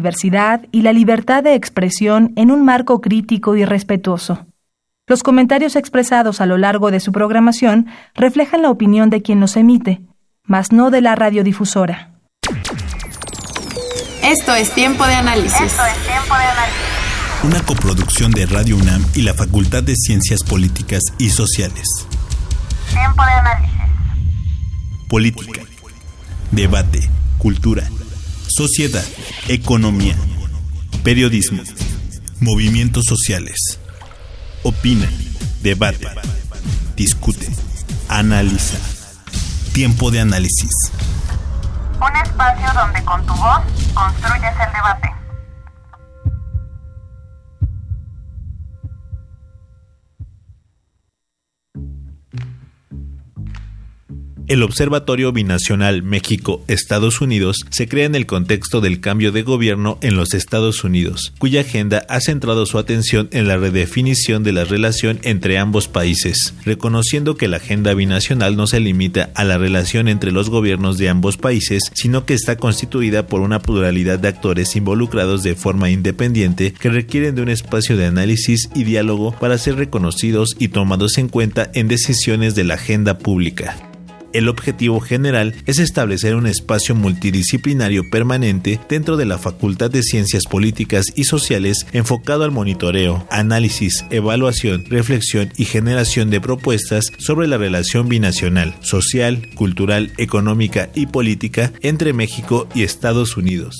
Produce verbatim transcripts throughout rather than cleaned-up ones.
diversidad y la libertad de expresión en un marco crítico y respetuoso. Los comentarios expresados a lo largo de su programación reflejan la opinión de quien los emite, mas no de la radiodifusora. Esto es Tiempo de Análisis. Esto es Tiempo de Análisis. Una coproducción de Radio UNAM y la Facultad de Ciencias Políticas y Sociales. Tiempo de Análisis. Política, debate, cultura, sociedad, economía, periodismo, movimientos sociales. Opina, debate, discute, analiza. Tiempo de Análisis. Un espacio donde con tu voz construyes el debate. El Observatorio Binacional México-Estados Unidos se crea en el contexto del cambio de gobierno en los Estados Unidos, cuya agenda ha centrado su atención en la redefinición de la relación entre ambos países, reconociendo que la agenda binacional no se limita a la relación entre los gobiernos de ambos países, sino que está constituida por una pluralidad de actores involucrados de forma independiente que requieren de un espacio de análisis y diálogo para ser reconocidos y tomados en cuenta en decisiones de la agenda pública. El objetivo general es establecer un espacio multidisciplinario permanente dentro de la Facultad de Ciencias Políticas y Sociales enfocado al monitoreo, análisis, evaluación, reflexión y generación de propuestas sobre la relación binacional, social, cultural, económica y política entre México y Estados Unidos.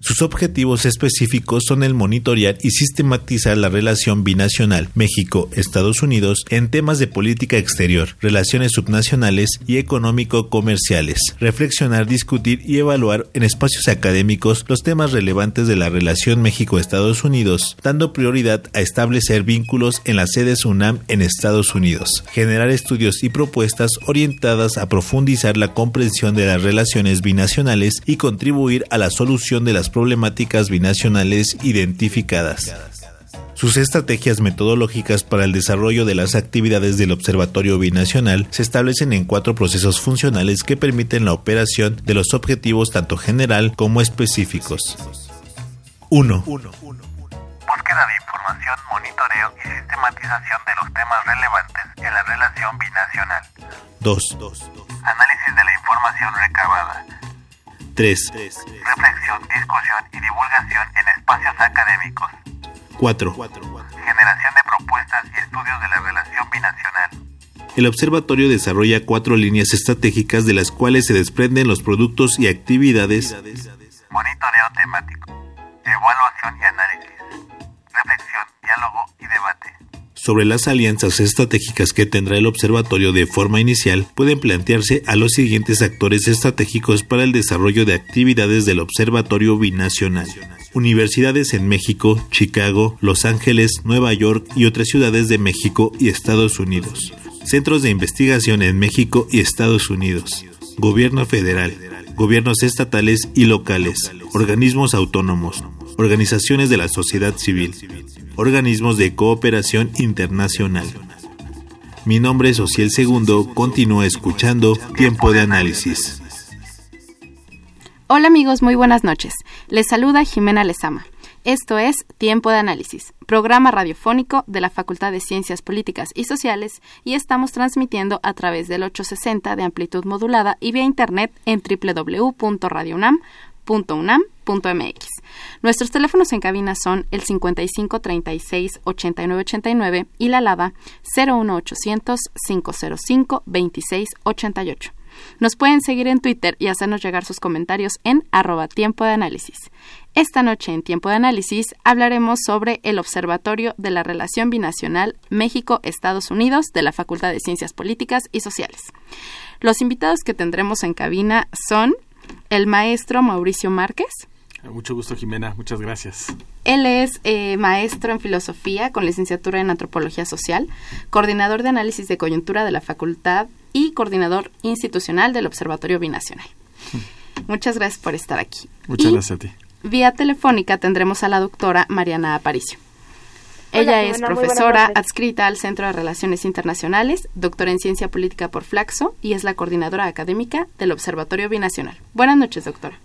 Sus objetivos específicos son el monitorear y sistematizar la relación binacional México-Estados Unidos en temas de política exterior, relaciones subnacionales y económico-comerciales, reflexionar, discutir y evaluar en espacios académicos los temas relevantes de la relación México-Estados Unidos, dando prioridad a establecer vínculos en las sedes UNAM en Estados Unidos, generar estudios y propuestas orientadas a profundizar la comprensión de las relaciones binacionales y contribuir a la solución de las problemáticas binacionales identificadas. Sus estrategias metodológicas para el desarrollo de las actividades del Observatorio Binacional se establecen en cuatro procesos funcionales que permiten la operación de los objetivos tanto general como específicos. uno. Búsqueda de información, monitoreo y sistematización de los temas relevantes en la relación binacional. dos. Análisis de la información recabada. tres. Reflexión, discusión y divulgación en espacios académicos. cuatro. Generación de propuestas y estudios de la relación binacional. El observatorio desarrolla cuatro líneas estratégicas de las cuales se desprenden los productos y actividades: monitoreo temático, evaluación y análisis, reflexión, diálogo y debate. Sobre las alianzas estratégicas que tendrá el observatorio de forma inicial, pueden plantearse a los siguientes actores estratégicos para el desarrollo de actividades del Observatorio Binacional: universidades en México, Chicago, Los Ángeles, Nueva York y otras ciudades de México y Estados Unidos, centros de investigación en México y Estados Unidos, gobierno federal, gobiernos estatales y locales, organismos autónomos, organizaciones de la sociedad civil, organismos de cooperación internacional. Mi nombre es Ociel Segundo, continúa escuchando Tiempo de Análisis. Hola amigos, muy buenas noches. Les saluda Jimena Lezama. Esto es Tiempo de Análisis, programa radiofónico de la Facultad de Ciencias Políticas y Sociales, y estamos transmitiendo a través del ochocientos sesenta de amplitud modulada y vía internet en doble u doble u doble u punto radio unam punto unam punto m x. Nuestros teléfonos en cabina son el cincuenta y cinco treinta y seis ochenta y nueve ochenta y nueve y la alada cero uno ochocientos cinco cero cinco veintiséis ochenta y ocho. Nos pueden seguir en Twitter y hacernos llegar sus comentarios en arroba Tiempo de Análisis. Esta noche en Tiempo de Análisis hablaremos sobre el Observatorio de la Relación Binacional México-Estados Unidos de la Facultad de Ciencias Políticas y Sociales. Los invitados que tendremos en cabina son el maestro Mauricio Márquez. Mucho gusto, Jimena. Muchas gracias. Él es eh, maestro en filosofía con licenciatura en antropología social, coordinador de análisis de coyuntura de la facultad y coordinador institucional del Observatorio Binacional. Muchas gracias por estar aquí. Muchas y gracias a ti. Vía telefónica tendremos a la doctora Mariana Aparicio. Ella Hola, es Jimena, profesora adscrita al Centro de Relaciones Internacionales, doctora en Ciencia Política por Flaxo y es la coordinadora académica del Observatorio Binacional. Buenas noches, doctora.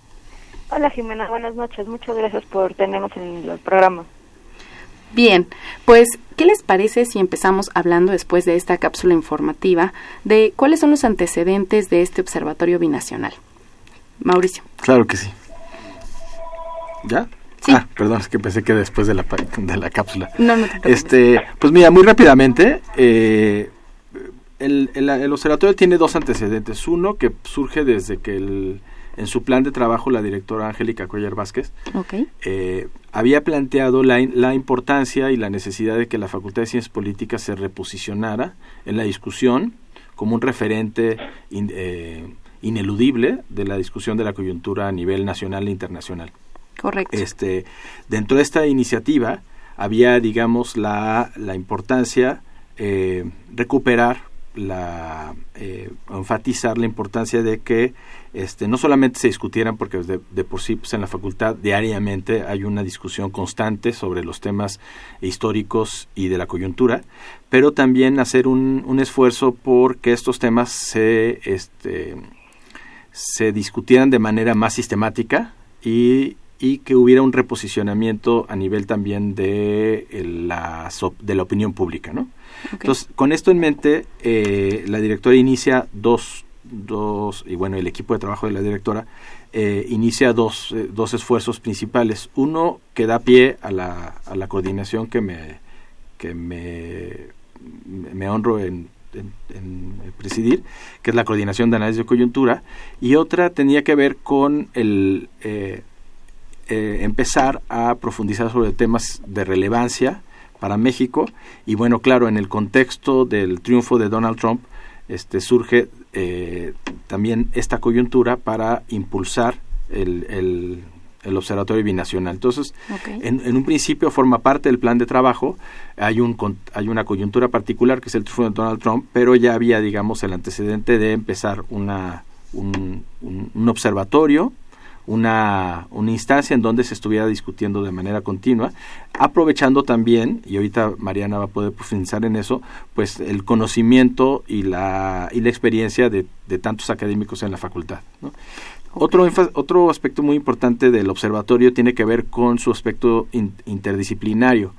Hola Jimena, buenas noches, muchas gracias por tenernos en el programa. Bien, pues, ¿qué les parece si empezamos hablando después de esta cápsula informativa de cuáles son los antecedentes de este observatorio binacional? Mauricio. Claro que sí. ¿Ya? Sí. Ah, perdón, es que pensé que después de la, de la cápsula. No, no te preocupes. Este, pues mira, muy rápidamente, eh, el, el, el observatorio tiene dos antecedentes. Uno que surge desde que el... en su plan de trabajo, la directora Ángelica Cuellar Vázquez okay. eh, había planteado la, la importancia y la necesidad de que la Facultad de Ciencias Políticas se reposicionara en la discusión como un referente in, eh, ineludible de la discusión de la coyuntura a nivel nacional e internacional. Correcto. Este, dentro de esta iniciativa había, digamos, la, la importancia eh, recuperar la eh, enfatizar la importancia de que este no solamente se discutieran, porque de, de por sí pues en la facultad diariamente hay una discusión constante sobre los temas históricos y de la coyuntura, pero también hacer un, un esfuerzo por que estos temas se este se discutieran de manera más sistemática y y que hubiera un reposicionamiento a nivel también de la, de la opinión pública, ¿no? Okay. Entonces, con esto en mente, eh, la directora inicia dos, dos, y bueno, el equipo de trabajo de la directora eh, inicia dos, eh, dos esfuerzos principales. Uno que da pie a la, a la coordinación que me, que me, me honro en, en, en presidir, que es la coordinación de análisis de coyuntura, y otra tenía que ver con el... Eh, Eh, empezar a profundizar sobre temas de relevancia para México y bueno, claro, en el contexto del triunfo de Donald Trump este, surge eh, también esta coyuntura para impulsar el, el, el observatorio binacional. Entonces, okay. en, en un principio forma parte del plan de trabajo, hay, un, hay una coyuntura particular que es el triunfo de Donald Trump, pero ya había, digamos, el antecedente de empezar una, un, un, un observatorio Una, una instancia en donde se estuviera discutiendo de manera continua, aprovechando también, y ahorita Mariana va a poder profundizar en eso, pues el conocimiento y la, y la experiencia de, de tantos académicos en la facultad, ¿no? Otro, otro aspecto muy importante del observatorio tiene que ver con su aspecto in, interdisciplinario.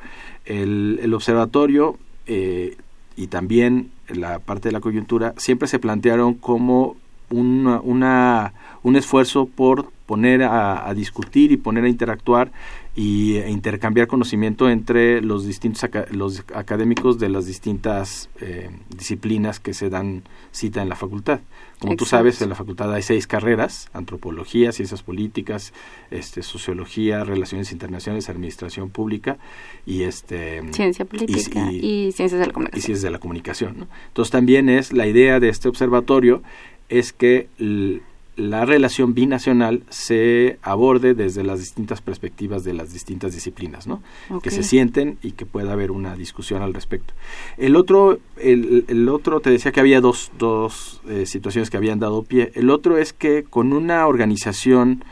El, el observatorio eh, y también la parte de la coyuntura siempre se plantearon como una, una, un esfuerzo por poner a, a discutir y poner a interactuar y e intercambiar conocimiento entre los distintos aca- los académicos de las distintas eh, disciplinas que se dan cita en la facultad. Como Exacto. Tú sabes, en la facultad hay seis carreras: antropología, ciencias políticas, este, sociología, relaciones internacionales, administración pública y este ciencia política y, y, y ciencias de la comunicación. Y ciencias de la comunicación, ¿no? Entonces también es la idea de este observatorio es que l- la relación binacional se aborde desde las distintas perspectivas de las distintas disciplinas, ¿no? Okay. Que se sienten y que pueda haber una discusión al respecto. El otro, el, el otro te decía que había dos, dos eh, situaciones que habían dado pie. El otro es que con una organización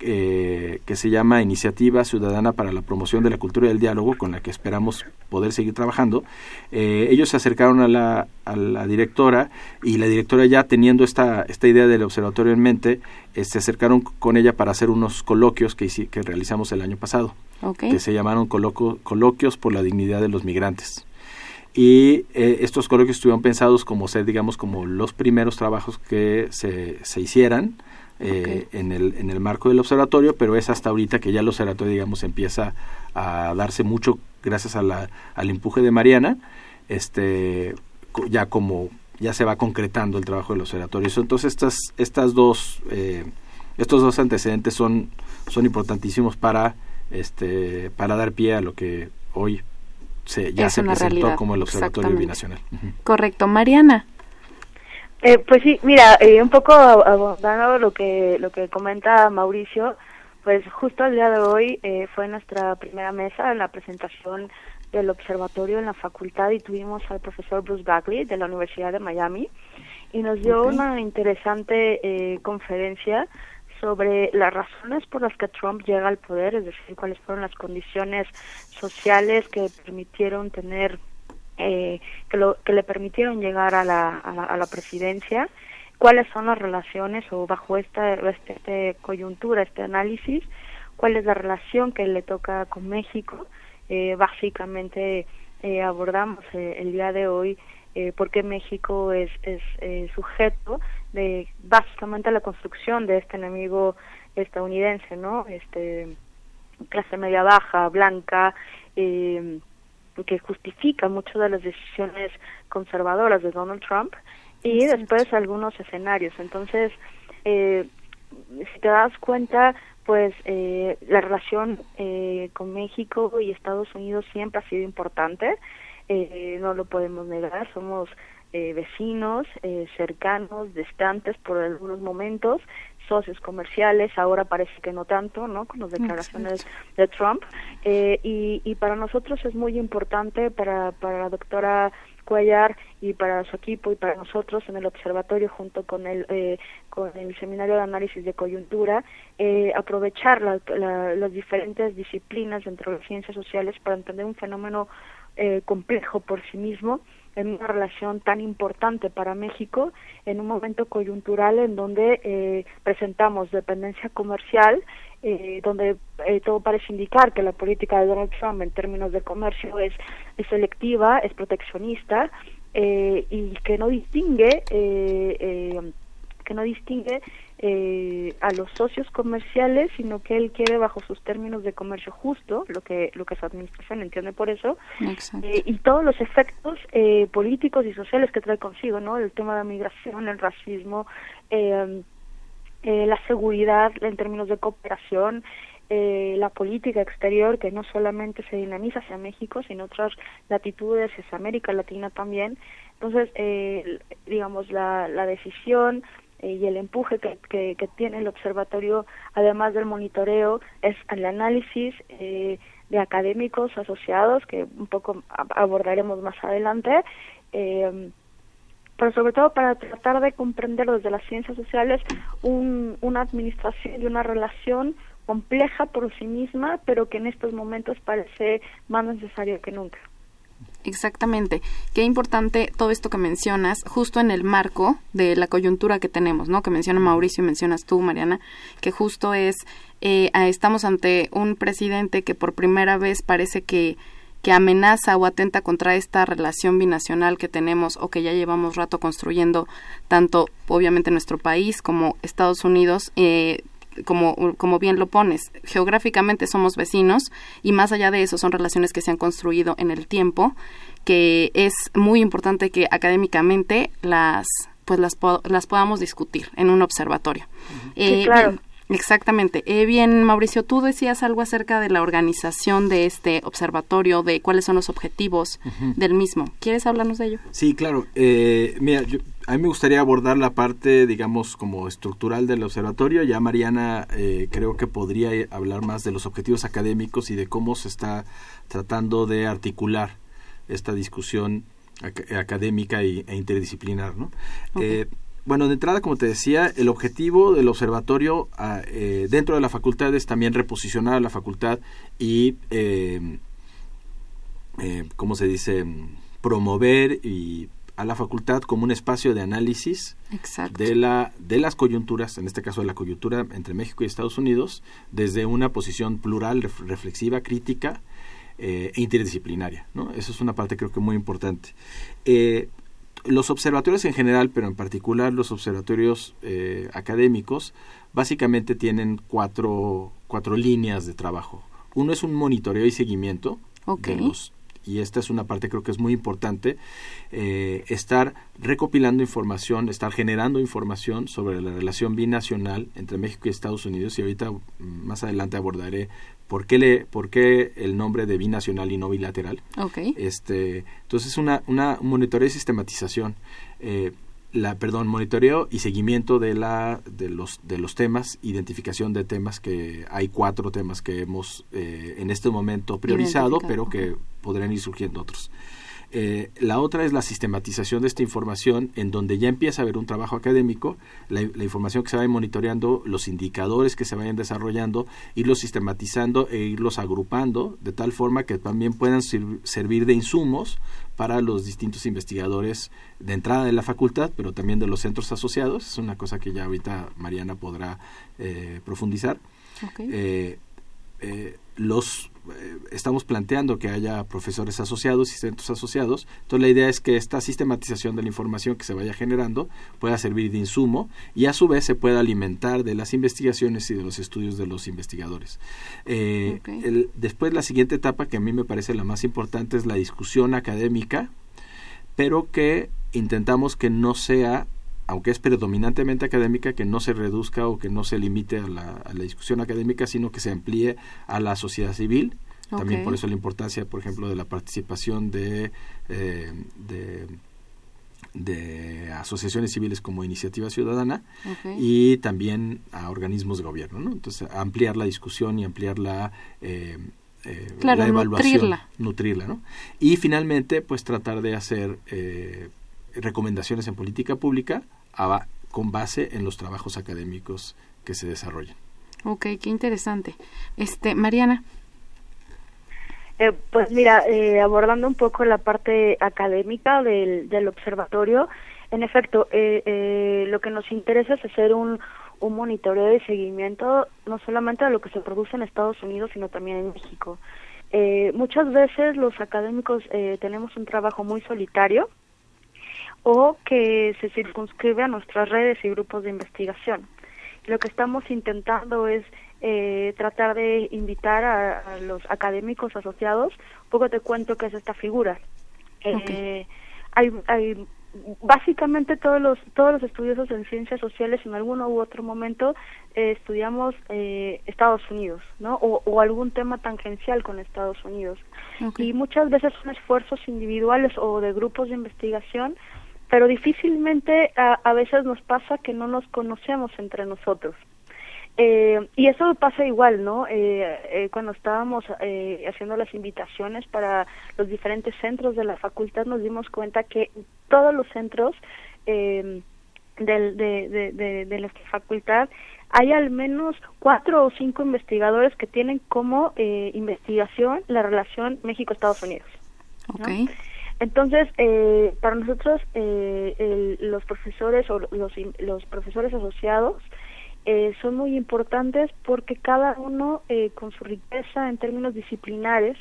eh, que se llama Iniciativa Ciudadana para la Promoción de la Cultura y del Diálogo, con la que esperamos poder seguir trabajando, eh, ellos se acercaron a la, a la directora y la directora, ya teniendo esta, esta idea del observatorio en mente, eh, se acercaron con ella para hacer unos coloquios que, que realizamos el año pasado, okay. que se llamaron coloco, Coloquios por la Dignidad de los Migrantes. Y eh, estos coloquios estuvieron pensados como ser, digamos, como los primeros trabajos que se, se hicieran Eh, okay. en el en el marco del observatorio, pero es hasta ahorita que ya el observatorio, digamos, empieza a darse mucho gracias a la al empuje de Mariana, este ya como ya se va concretando el trabajo del observatorio. Entonces estas estas dos eh, estos dos antecedentes son son importantísimos para este para dar pie a lo que hoy se ya es se presentó realidad, como el observatorio binacional. Uh-huh. Correcto, Mariana. Eh, pues sí, mira, eh, un poco abordando lo que lo que comenta Mauricio, pues justo el día de hoy eh, fue nuestra primera mesa en la presentación del observatorio en la facultad y tuvimos al profesor Bruce Bagley de la Universidad de Miami y nos dio okay. una interesante eh, conferencia sobre las razones por las que Trump llega al poder, es decir, cuáles fueron las condiciones sociales que permitieron tener Eh, que, lo, que le permitieron llegar a la, a la, a la presidencia cuáles son las relaciones, o bajo esta, esta, esta coyuntura, este análisis, cuál es la relación que le toca con México. Eh, básicamente eh, abordamos eh, el día de hoy eh, por qué México es, es eh, sujeto de básicamente la construcción de este enemigo estadounidense, ¿no? Este clase media baja, blanca, eh, que justifica muchas de las decisiones conservadoras de Donald Trump. Y después algunos escenarios. Entonces, eh, si te das cuenta, pues eh, la relación eh, con México y Estados Unidos siempre ha sido importante, eh, no lo podemos negar, somos eh, vecinos, eh, cercanos, distantes por algunos momentos, socios comerciales, ahora parece que no tanto, ¿no?, con las declaraciones de Trump, eh, y, y para nosotros es muy importante, para, para la doctora Cuellar y para su equipo y para nosotros en el observatorio, junto con el eh, con el seminario de análisis de coyuntura, eh, aprovechar la, la, las diferentes disciplinas dentro de las ciencias sociales para entender un fenómeno eh, complejo por sí mismo, en una relación tan importante para México, en un momento coyuntural en donde eh, presentamos dependencia comercial, eh, donde eh, todo parece indicar que la política de Donald Trump en términos de comercio es, es selectiva, es proteccionista, eh, y que no distingue eh, eh, que no distingue eh, a los socios comerciales, sino que él quiere bajo sus términos de comercio justo, lo que lo que su administración entiende por eso, eh, y todos los efectos eh, políticos y sociales que trae consigo, ¿no? El tema de la migración, el racismo, eh, eh, la seguridad en términos de cooperación, eh, la política exterior, que no solamente se dinamiza hacia México, sino otras latitudes, hacia América Latina también. Entonces, eh, digamos, la, la decisión y el empuje que, que, que tiene el observatorio, además del monitoreo, es el análisis eh, de académicos asociados, que un poco abordaremos más adelante, eh, pero sobre todo para tratar de comprender desde las ciencias sociales un, una administración y una relación compleja por sí misma, pero que en estos momentos parece más necesario que nunca. Exactamente. Qué importante todo esto que mencionas, justo en el marco de la coyuntura que tenemos, ¿no? Que menciona Mauricio y mencionas tú, Mariana, que justo es, eh, estamos ante un presidente que por primera vez parece que, que amenaza o atenta contra esta relación binacional que tenemos o que ya llevamos rato construyendo, tanto obviamente nuestro país como Estados Unidos, eh, Como, como bien lo pones, geográficamente somos vecinos y más allá de eso son relaciones que se han construido en el tiempo, que es muy importante que académicamente las pues las, las podamos discutir en un observatorio. Uh-huh. eh, sí, claro. Bien, exactamente. Eh, bien, Mauricio, tú decías algo acerca de la organización de este observatorio, de cuáles son los objetivos uh-huh. del mismo. ¿Quieres hablarnos de ello? Sí, claro. Eh, mira, yo... A mí me gustaría abordar la parte, digamos, como estructural del observatorio. Ya Mariana eh, creo que podría hablar más de los objetivos académicos y de cómo se está tratando de articular esta discusión ac- académica y, e interdisciplinar, ¿no? Okay. Eh, bueno, de entrada, como te decía, el objetivo del observatorio a, eh, dentro de la facultad es también reposicionar a la facultad y, eh, eh, ¿cómo se dice?, promover y... a la facultad como un espacio de análisis Exacto. de la de las coyunturas, en este caso de la coyuntura entre México y Estados Unidos, desde una posición plural, ref, reflexiva, crítica eh, e interdisciplinaria, ¿no? Eso es una parte creo que muy importante. Eh, los observatorios en general, pero en particular los observatorios eh, académicos, básicamente tienen cuatro, cuatro líneas de trabajo. Uno es un monitoreo y seguimiento okay. de los y esta es una parte creo que es muy importante, eh, estar recopilando información, estar generando información sobre la relación binacional entre México y Estados Unidos, y ahorita más adelante abordaré por qué, le, por qué el nombre de binacional y no bilateral. Okay. Este, entonces, una, una monitoreo y sistematización, eh, la, perdón, monitoreo y seguimiento de, la, de, los, de los temas, identificación de temas, que hay cuatro temas que hemos eh, en este momento priorizado, pero que... podrán ir surgiendo otros. Eh, la otra es la sistematización de esta información, en donde ya empieza a haber un trabajo académico, la, la información que se vaya monitoreando, los indicadores que se vayan desarrollando, irlos sistematizando e irlos agrupando de tal forma que también puedan sir- servir de insumos para los distintos investigadores de entrada de la facultad, pero también de los centros asociados. Es una cosa que ya ahorita Mariana podrá eh, profundizar. Okay. Eh, eh, los Estamos planteando que haya profesores asociados y centros asociados. Entonces la idea es que esta sistematización de la información que se vaya generando pueda servir de insumo y a su vez se pueda alimentar de las investigaciones y de los estudios de los investigadores. Eh, okay. el, después la siguiente etapa, que a mí me parece la más importante, es la discusión académica, pero que intentamos que no sea, aunque es predominantemente académica, que no se reduzca o que no se limite a la, a la discusión académica, sino que se amplíe a la sociedad civil. Okay. También por eso la importancia, por ejemplo, de la participación de, eh, de, de asociaciones civiles como Iniciativa Ciudadana. Okay. Y también a organismos de gobierno, ¿no? Entonces, ampliar la discusión y ampliar la... Eh, Eh, claro, la evaluación, nutrirla. nutrirla, ¿no? Y finalmente, pues tratar de hacer eh, recomendaciones en política pública a, con base en los trabajos académicos que se desarrollan. Ok, qué interesante. Este, Mariana. Eh, pues mira, eh, abordando un poco la parte académica del, del observatorio, en efecto, eh, eh, lo que nos interesa es hacer un un monitoreo y seguimiento no solamente de lo que se produce en Estados Unidos, sino también en México. Eh, muchas veces los académicos eh, tenemos un trabajo muy solitario o que se circunscribe a nuestras redes y grupos de investigación. Lo que estamos intentando es eh, tratar de invitar a, a los académicos asociados. Un poco te cuento qué es esta figura. Eh, okay. Hay... hay Básicamente todos los todos los estudiosos en ciencias sociales en algún u otro momento eh, estudiamos eh, Estados Unidos, ¿no? O, o algún tema tangencial con Estados Unidos. Okay. Y muchas veces son esfuerzos individuales o de grupos de investigación, pero difícilmente a, a veces nos pasa que no nos conocemos entre nosotros. Eh, y eso pasa igual, ¿no? Eh, eh, cuando estábamos eh, haciendo las invitaciones para los diferentes centros de la facultad, nos dimos cuenta que todos los centros eh, del, de, de, de, de nuestra facultad hay al menos cuatro o cinco investigadores que tienen como eh, investigación la relación México-Estados Unidos, ¿no? Okay. Entonces, eh, para nosotros, eh, el, los profesores o los, los profesores asociados Eh, son muy importantes porque cada uno eh, con su riqueza en términos disciplinares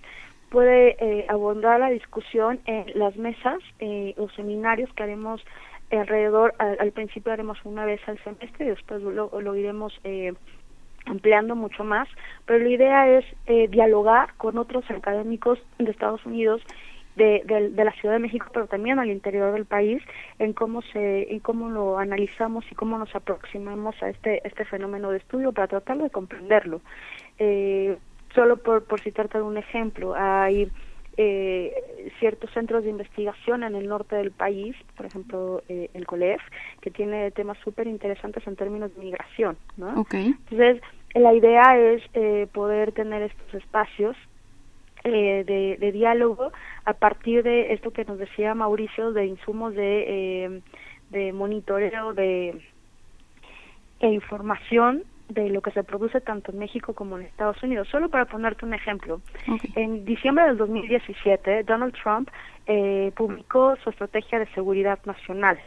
puede eh, abordar la discusión en las mesas eh, o seminarios que haremos alrededor, al, al principio haremos una vez al semestre y después lo, lo iremos eh, ampliando mucho más, pero la idea es eh, dialogar con otros académicos de Estados Unidos, de, de, de la Ciudad de México, pero también al interior del país, en cómo se, en cómo lo analizamos y cómo nos aproximamos a este, este fenómeno de estudio para tratar de comprenderlo. Eh, solo por, por citarte un ejemplo, hay eh, ciertos centros de investigación en el norte del país, por ejemplo eh, el COLEF, que tiene temas súper interesantes en términos de migración, ¿no? Okay. Entonces, la idea es eh, poder tener estos espacios Eh, de, de diálogo a partir de esto que nos decía Mauricio, de insumos de, eh, de monitoreo de, e información de lo que se produce tanto en México como en Estados Unidos. Solo para ponerte un ejemplo, okay. En diciembre del dos mil diecisiete, Donald Trump eh, publicó su estrategia de seguridad nacional,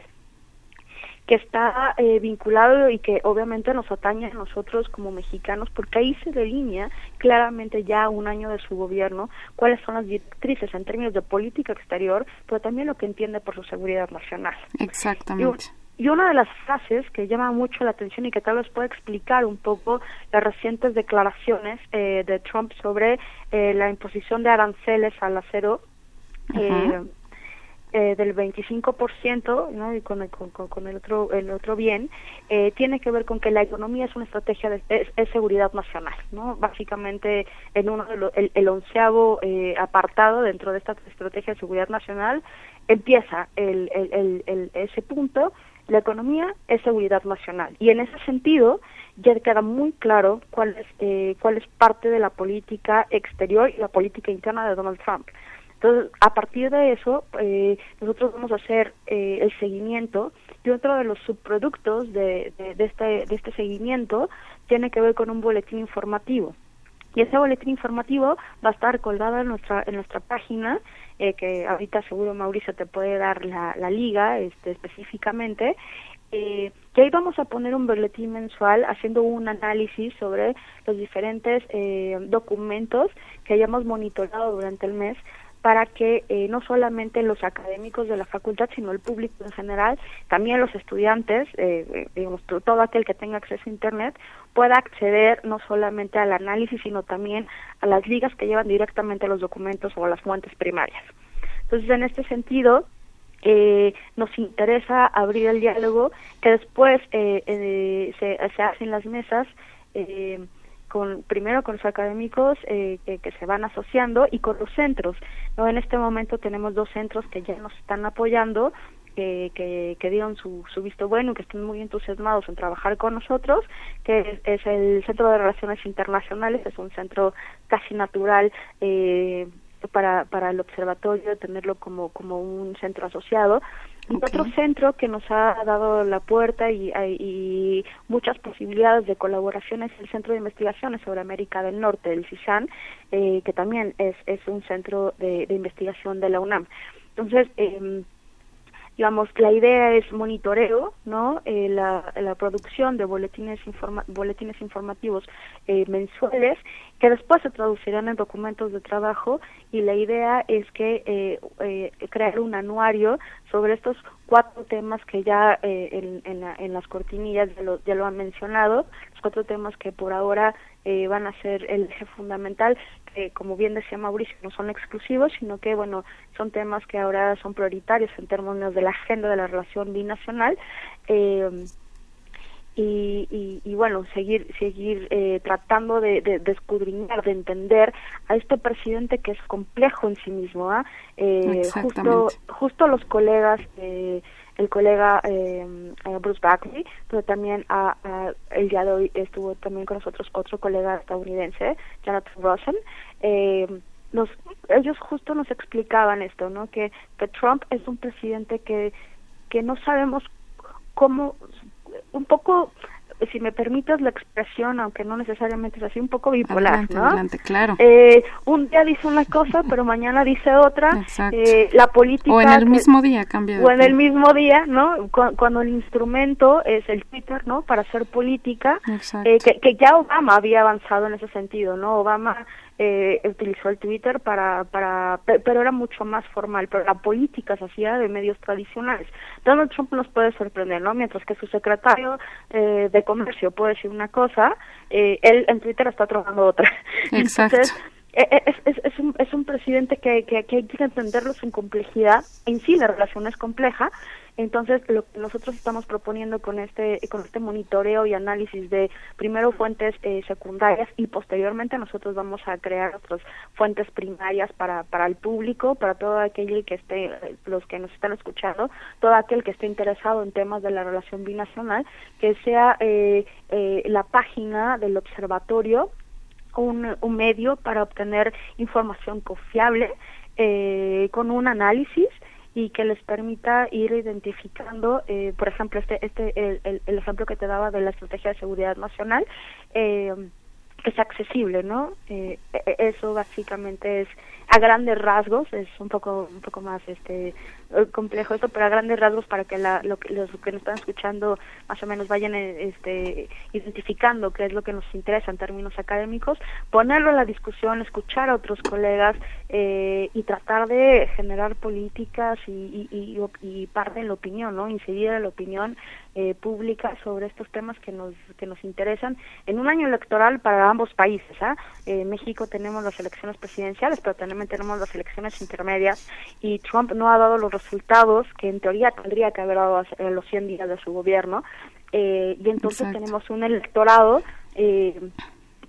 que está eh, vinculado y que obviamente nos atañe a nosotros como mexicanos, porque ahí se delinea claramente ya un año de su gobierno cuáles son las directrices en términos de política exterior, pero también lo que entiende por su seguridad nacional. Exactamente. Y, y una de las frases que llama mucho la atención y que tal vez puede explicar un poco las recientes declaraciones eh, de Trump sobre eh, la imposición de aranceles al acero, uh-huh. eh, Eh, del veinticinco por ciento, ¿no? Y con el, con, con el otro el otro bien eh, tiene que ver con que la economía es una estrategia de es, es seguridad nacional, ¿no? Básicamente en uno de lo, el, el onceavo eh, apartado dentro de esta estrategia de seguridad nacional empieza el, el, el, el ese punto. La economía es seguridad nacional y en ese sentido ya queda muy claro cuál es eh, cuál es parte de la política exterior y la política interna de Donald Trump. Entonces, a partir de eso, eh, nosotros vamos a hacer eh, el seguimiento, y otro de los subproductos de, de, de, este, de este seguimiento tiene que ver con un boletín informativo. Y ese boletín informativo va a estar colgado en nuestra en nuestra página, eh, que ahorita seguro Mauricio te puede dar la, la liga este, específicamente, eh, que ahí vamos a poner un boletín mensual haciendo un análisis sobre los diferentes eh, documentos que hayamos monitorado durante el mes, para que eh, no solamente los académicos de la facultad, sino el público en general, también los estudiantes, eh, digamos, todo aquel que tenga acceso a Internet, pueda acceder no solamente al análisis, sino también a las ligas que llevan directamente los documentos o las fuentes primarias. Entonces, en este sentido, eh, nos interesa abrir el diálogo, que después eh, eh, se, se hacen las mesas, eh, Con, primero con los académicos eh, que, que se van asociando y con los centros, ¿no? En este momento tenemos dos centros que ya nos están apoyando, que, que, que dieron su, su visto bueno y que están muy entusiasmados en trabajar con nosotros, que es, es el Centro de Relaciones Internacionales, es un centro casi natural eh, para, para el observatorio, tenerlo como, como un centro asociado. Y okay. Otro centro que nos ha dado la puerta y, y muchas posibilidades de colaboración es el Centro de Investigaciones sobre América del Norte, el C I S A N, eh, que también es, es un centro de, de investigación de la UNAM. Entonces, eh, digamos, la idea es monitoreo, ¿no? Eh, la, la producción de boletines informa- boletines informativos eh, mensuales, que después se traducirán en documentos de trabajo, y la idea es que eh, eh, crear un anuario sobre estos cuatro temas que ya eh, en, en, la, en las cortinillas ya lo, ya lo han mencionado, los cuatro temas que por ahora eh, van a ser el eje fundamental, que como bien decía Mauricio, no son exclusivos, sino que bueno son temas que ahora son prioritarios en términos de la agenda de la relación binacional, eh, Y, y, y bueno, seguir seguir eh, tratando de, de, de escudriñar, de entender a este presidente que es complejo en sí mismo, ¿eh? Eh, justo justo los colegas, eh, el colega eh, Bruce Bagley, pero también a, a, el día de hoy estuvo también con nosotros otro colega estadounidense, Jonathan Rosen, eh, nos, ellos justo nos explicaban esto, ¿no? Que, que Trump es un presidente que, que no sabemos cómo... un poco, si me permites la expresión, aunque no necesariamente es así, un poco bipolar, adelante, ¿no? Adelante, claro. Eh, un día dice una cosa, pero mañana dice otra. Eh, la política... O en el que, mismo día cambia. O en el mismo día, ¿no? Cuando, cuando el instrumento es el Twitter, ¿no? Para hacer política, eh, que, que ya Obama había avanzado en ese sentido, ¿no? Obama... Eh, utilizó el Twitter para, para pero era mucho más formal, pero la política se hacía de medios tradicionales. Donald Trump nos puede sorprender, ¿no? Mientras que su secretario eh, de Comercio puede decir una cosa, eh, él en Twitter está trabajando otra. Exacto. Entonces, es, es, es, un, es un presidente que, que, que hay que entenderlo en complejidad, en sí la relación es compleja. Entonces, lo que nosotros estamos proponiendo con este con este monitoreo y análisis de primero fuentes eh, secundarias, y posteriormente nosotros vamos a crear otras fuentes primarias para para el público, para todo aquel que esté, los que nos están escuchando, todo aquel que esté interesado en temas de la relación binacional, que sea eh, eh, la página del observatorio un, un medio para obtener información confiable eh, con un análisis, y que les permita ir identificando, eh, por ejemplo, este este el, el, el ejemplo que te daba de la estrategia de seguridad nacional, eh, que es accesible, ¿no? Eh, eso básicamente es, a grandes rasgos, es un poco un poco más este complejo esto, pero a grandes rasgos para que la, lo, los que nos están escuchando más o menos vayan este identificando qué es lo que nos interesa en términos académicos, ponerlo a la discusión, escuchar a otros colegas eh, y tratar de generar políticas y, y, y, y parte en la opinión, ¿no? Incidir en la opinión eh, pública sobre estos temas que nos que nos interesan en un año electoral para ambos países, ¿eh? Eh, México tenemos las elecciones presidenciales, pero tenemos tenemos las elecciones intermedias, y Trump no ha dado los resultados que en teoría tendría que haber dado en los cien días de su gobierno, eh, y entonces Exacto. tenemos un electorado eh,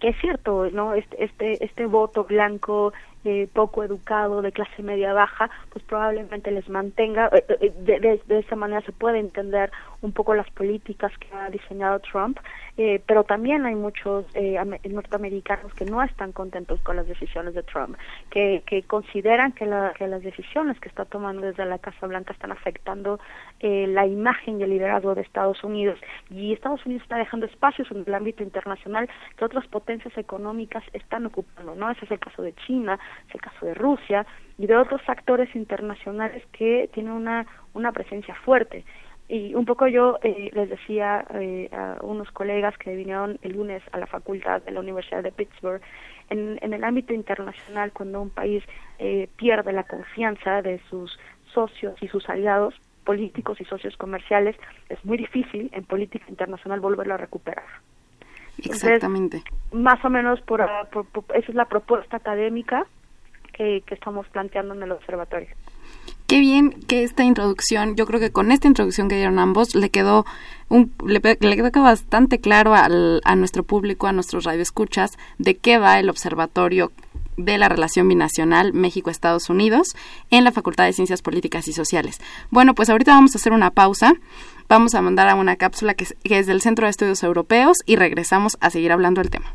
que es cierto, no este este, este voto blanco eh, poco educado, de clase media baja, pues probablemente les mantenga, eh, de, de, de esa manera se puede entender un poco las políticas que ha diseñado Trump, eh, pero también hay muchos eh, norteamericanos que no están contentos con las decisiones de Trump, que, que consideran que, la, que las decisiones que está tomando desde la Casa Blanca están afectando eh, la imagen y el liderazgo de Estados Unidos, y Estados Unidos está dejando espacios en el ámbito internacional que otras potencias económicas están ocupando, ¿no? Ese es el caso de China, es el caso de Rusia y de otros actores internacionales que tienen una, una presencia fuerte. Y un poco yo eh, les decía eh, a unos colegas que vinieron el lunes a la facultad de la Universidad de Pittsburgh, en, en el ámbito internacional, cuando un país eh, pierde la confianza de sus socios y sus aliados políticos y socios comerciales, es muy difícil en política internacional volverlo a recuperar. Entonces, exactamente. Más o menos por, por, por esa es la propuesta académica que, que estamos planteando en el observatorio. Qué bien que esta introducción, yo creo que con esta introducción que dieron ambos, le quedó un, le, le quedó bastante claro al, a nuestro público, a nuestros radioescuchas, de qué va el Observatorio de la Relación Binacional México-Estados Unidos en la Facultad de Ciencias Políticas y Sociales. Bueno, pues ahorita vamos a hacer una pausa, vamos a mandar a una cápsula que es, que es del Centro de Estudios Europeos y regresamos a seguir hablando del tema.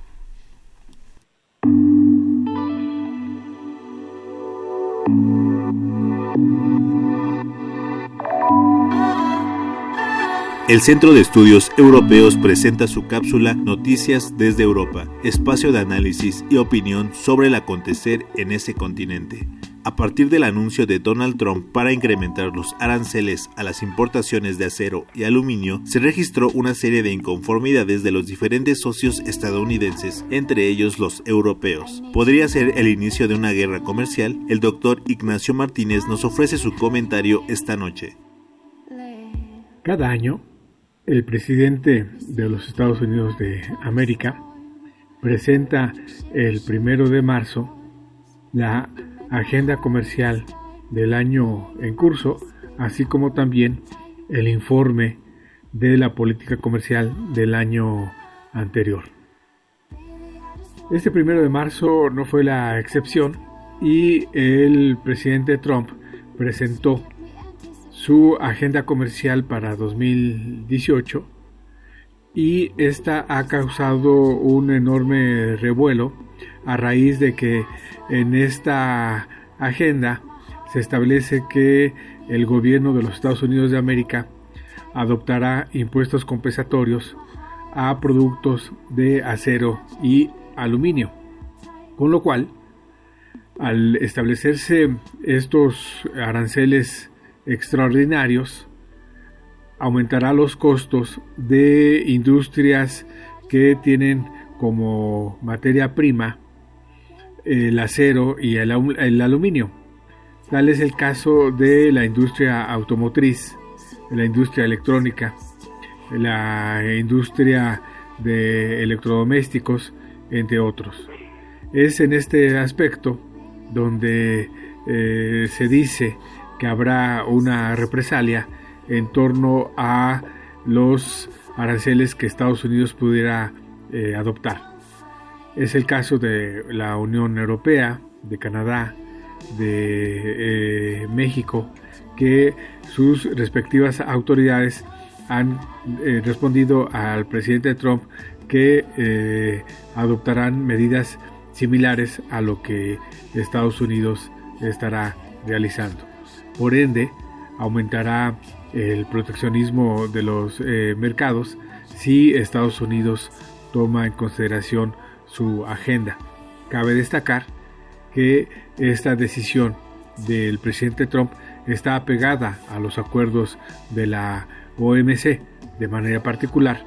El Centro de Estudios Europeos presenta su cápsula Noticias desde Europa, espacio de análisis y opinión sobre el acontecer en ese continente. A partir del anuncio de Donald Trump para incrementar los aranceles a las importaciones de acero y aluminio, se registró una serie de inconformidades de los diferentes socios estadounidenses, entre ellos los europeos. ¿Podría ser el inicio de una guerra comercial? El doctor Ignacio Martínez nos ofrece su comentario esta noche. Cada año, el presidente de los Estados Unidos de América presenta el primero de marzo la agenda comercial del año en curso, así como también el informe de la política comercial del año anterior. Este primero de marzo no fue la excepción y el presidente Trump presentó su agenda comercial para dos mil dieciocho y esta ha causado un enorme revuelo a raíz de que en esta agenda se establece que el gobierno de los Estados Unidos de América adoptará impuestos compensatorios a productos de acero y aluminio, con lo cual, al establecerse estos aranceles extraordinarios, aumentará los costos de industrias que tienen como materia prima el acero y el, el aluminio. Tal es el caso de la industria automotriz, de la industria electrónica, de la industria de electrodomésticos, entre otros. Es en este aspecto donde eh, se dice que habrá una represalia en torno a los aranceles que Estados Unidos pudiera eh, adoptar. Es el caso de la Unión Europea, de Canadá, de eh, México, que sus respectivas autoridades han eh, respondido al presidente Trump que eh, adoptarán medidas similares a lo que Estados Unidos estará realizando. Por ende, aumentará el proteccionismo de los eh, mercados si Estados Unidos toma en consideración su agenda. Cabe destacar que esta decisión del presidente Trump está apegada a los acuerdos de la O M C, de manera particular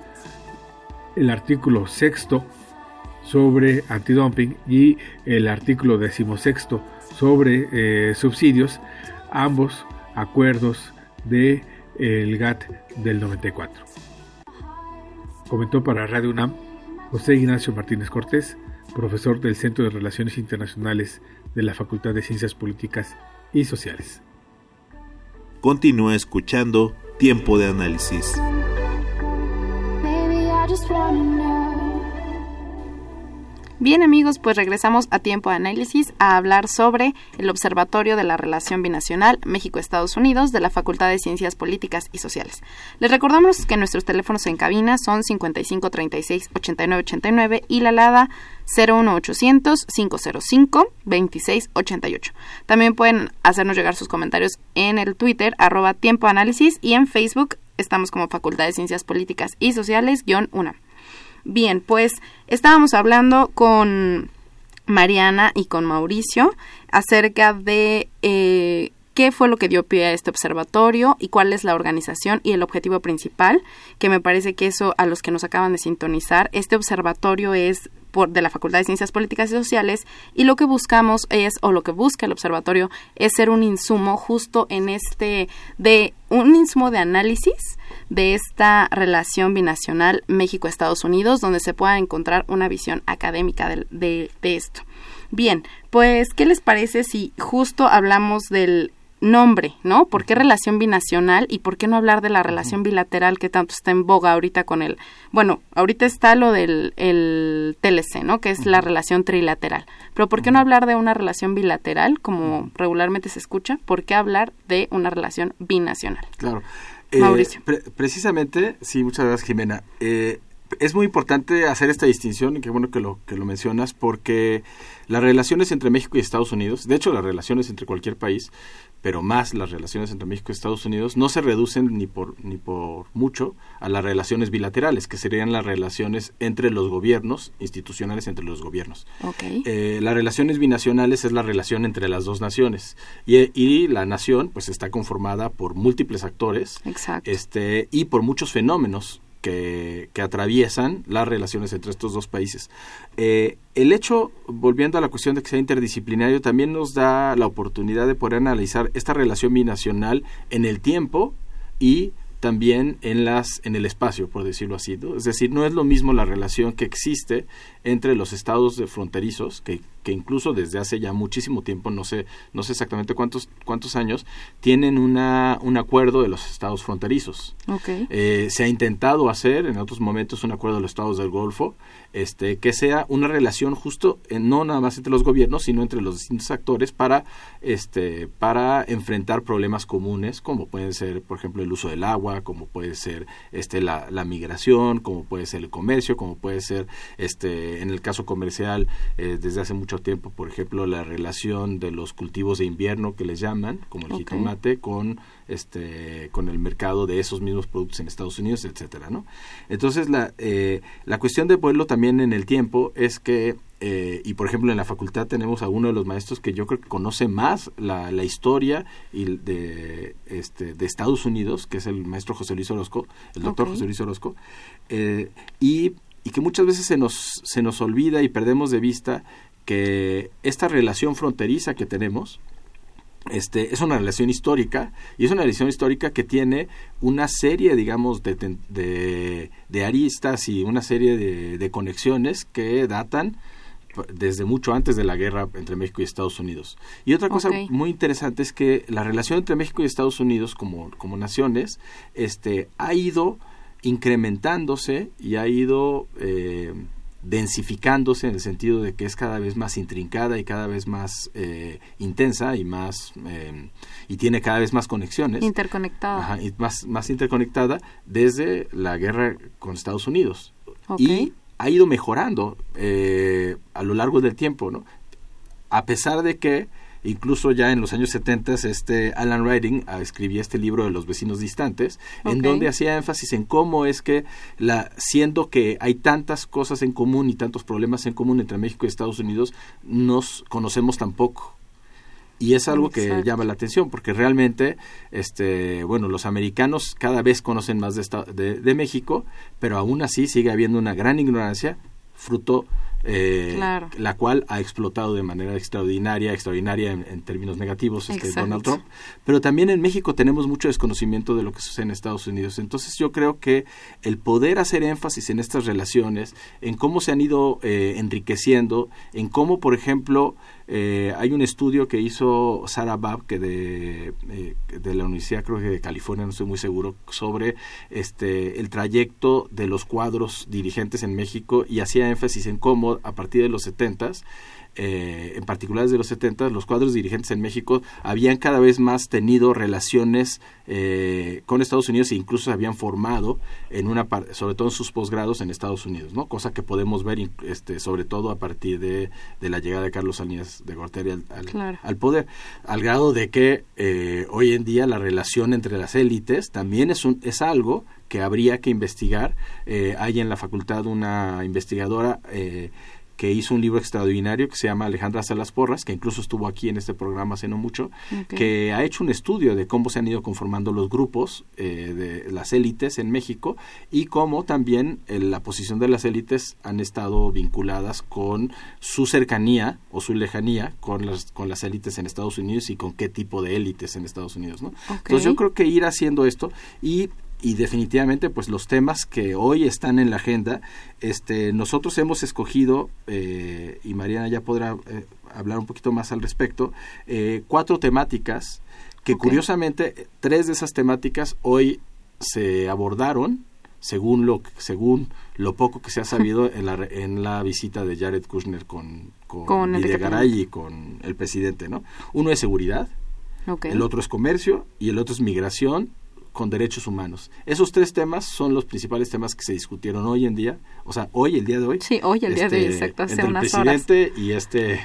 el artículo sexto sobre antidumping y el artículo decimosexto sobre eh, subsidios, ambos acuerdos de el GATT del noventa y cuatro. Comentó para Radio UNAM José Ignacio Martínez Cortés, profesor del Centro de Relaciones Internacionales de la Facultad de Ciencias Políticas y Sociales. Continúa escuchando Tiempo de Análisis. Bien, amigos, pues regresamos a Tiempo de Análisis a hablar sobre el Observatorio de la Relación Binacional México-Estados Unidos de la Facultad de Ciencias Políticas y Sociales. Les recordamos que nuestros teléfonos en cabina son cincuenta y cinco, treinta y seis, ochenta y nueve, ochenta y nueve y la alada cero uno ochocientos, quinientos cinco, veintiséis ochenta y ocho. También pueden hacernos llegar sus comentarios en el Twitter, arroba Tiempo de Análisis, y en Facebook estamos como Facultad de Ciencias Políticas y Sociales, guión UNAM. Bien, pues estábamos hablando con Mariana y con Mauricio acerca de eh, qué fue lo que dio pie a este observatorio y cuál es la organización y el objetivo principal, que me parece que eso a los que nos acaban de sintonizar, este observatorio es por, de la Facultad de Ciencias Políticas y Sociales, y lo que buscamos es, o lo que busca el observatorio, es ser un insumo justo en este, de un insumo de análisis de esta relación binacional México-Estados Unidos, donde se pueda encontrar una visión académica de, de, de esto. Bien, pues, ¿qué les parece si justo hablamos del nombre, ¿no? ¿Por qué relación binacional y por qué no hablar de la relación bilateral que tanto está en boga ahorita con el, bueno, ahorita está lo del el T L C, ¿no? Que es la relación trilateral. Pero ¿por qué no hablar de una relación bilateral como regularmente se escucha? ¿Por qué hablar de una relación binacional? Claro. Eh, Mauricio. Pre- precisamente, sí, muchas gracias, Jimena. Eh, Es muy importante hacer esta distinción, y qué bueno que lo, que lo mencionas, porque las relaciones entre México y Estados Unidos, de hecho las relaciones entre cualquier país, pero más las relaciones entre México y Estados Unidos, no se reducen ni por, ni por mucho a las relaciones bilaterales, que serían las relaciones entre los gobiernos, institucionales entre los gobiernos. Okay. Eh, las relaciones binacionales es la relación entre las dos naciones, y, y la nación pues está conformada por múltiples actores. Exacto. este y por muchos fenómenos Que, que atraviesan las relaciones entre estos dos países. Eh, el hecho, volviendo a la cuestión de que sea interdisciplinario, también nos da la oportunidad de poder analizar esta relación binacional en el tiempo y también en las en el espacio, por decirlo así, ¿no? Es decir, no es lo mismo la relación que existe entre los estados de fronterizos, que, que incluso desde hace ya muchísimo tiempo, no sé no sé exactamente cuántos cuántos años, tienen una un acuerdo de los estados fronterizos. Okay. Eh, se ha intentado hacer en otros momentos un acuerdo de los estados del Golfo, este que sea una relación justo, en, no nada más entre los gobiernos, sino entre los distintos actores para, este, para enfrentar problemas comunes, como pueden ser, por ejemplo, el uso del agua, como puede ser este la, la migración, como puede ser el comercio, como puede ser este en el caso comercial eh, desde hace mucho tiempo, por ejemplo, la relación de los cultivos de invierno que les llaman, como el okay. jitomate, con este con el mercado de esos mismos productos en Estados Unidos, etcétera, ¿no? Entonces la eh, la cuestión de poderlo también en el tiempo es que Eh, y por ejemplo en la facultad tenemos a uno de los maestros que yo creo que conoce más la, la historia y de, este, de Estados Unidos, que es el maestro José Luis Orozco, el doctor okay. José Luis Orozco, eh, y, y que muchas veces se nos, se nos olvida y perdemos de vista que esta relación fronteriza que tenemos Este, es una relación histórica, y es una relación histórica que tiene una serie, digamos, de, de, de aristas y una serie de, de conexiones que datan desde mucho antes de la guerra entre México y Estados Unidos. Y otra cosa okay. muy interesante es que la relación entre México y Estados Unidos como, como naciones este, ha ido incrementándose y ha ido eh, densificándose, en el sentido de que es cada vez más intrincada y cada vez más eh, intensa y más eh, y tiene cada vez más conexiones. Interconectada. Ajá, y más, más interconectada desde la guerra con Estados Unidos. Okay. Y ha ido mejorando eh, a lo largo del tiempo, ¿no? A pesar de que incluso ya en los años setenta este Alan Riding escribía este libro de los vecinos distantes, okay. en donde hacía énfasis en cómo es que la siendo que hay tantas cosas en común y tantos problemas en común entre México y Estados Unidos, nos conocemos tan poco. Y es algo que Exacto. llama la atención, porque realmente, este, bueno, los americanos cada vez conocen más de, esta, de, de México, pero aún así sigue habiendo una gran ignorancia, fruto Eh, claro. la cual ha explotado de manera extraordinaria, extraordinaria en, en términos negativos este Donald Trump, pero también en México tenemos mucho desconocimiento de lo que sucede en Estados Unidos. Entonces yo creo que el poder hacer énfasis en estas relaciones, en cómo se han ido eh, enriqueciendo, en cómo, por ejemplo, Eh, hay un estudio que hizo Sarah Babb, que de, eh, de la Universidad, creo que de California, no estoy muy seguro, sobre este el trayecto de los cuadros dirigentes en México, y hacía énfasis en cómo a partir de los setentas, eh, en particular desde los setentas, los cuadros dirigentes en México habían cada vez más tenido relaciones eh, con Estados Unidos, e incluso se habían formado en una parte, sobre todo en sus posgrados en Estados Unidos, ¿no? Cosa que podemos ver este, sobre todo a partir de, de la llegada de Carlos Salinas de Gortari al, al, claro. al poder, al grado de que eh, hoy en día la relación entre las élites también es un es algo que habría que investigar. Eh, hay en la facultad una investigadora eh, que hizo un libro extraordinario que se llama Alejandra Salas Porras, que incluso estuvo aquí en este programa hace no mucho, okay. que ha hecho un estudio de cómo se han ido conformando los grupos eh, de las élites en México, y cómo también eh, la posición de las élites han estado vinculadas con su cercanía o su lejanía con las con las élites en Estados Unidos, y con qué tipo de élites en Estados Unidos, ¿no? Okay. Entonces yo creo que ir haciendo esto, y y definitivamente pues los temas que hoy están en la agenda, este nosotros hemos escogido, eh, y Mariana ya podrá eh, hablar un poquito más al respecto, eh, cuatro temáticas que okay. curiosamente tres de esas temáticas hoy se abordaron según lo según lo poco que se ha sabido en la en la visita de Jared Kushner con con, con Videgaray y con el presidente, ¿no? Uno es seguridad, okay. el otro es comercio y el otro es migración con derechos humanos. Esos tres temas son los principales temas que se discutieron hoy en día, o sea, hoy, el día de hoy. Sí, hoy, el este, día de hoy, exacto, hace unas horas. Entre el presidente horas. y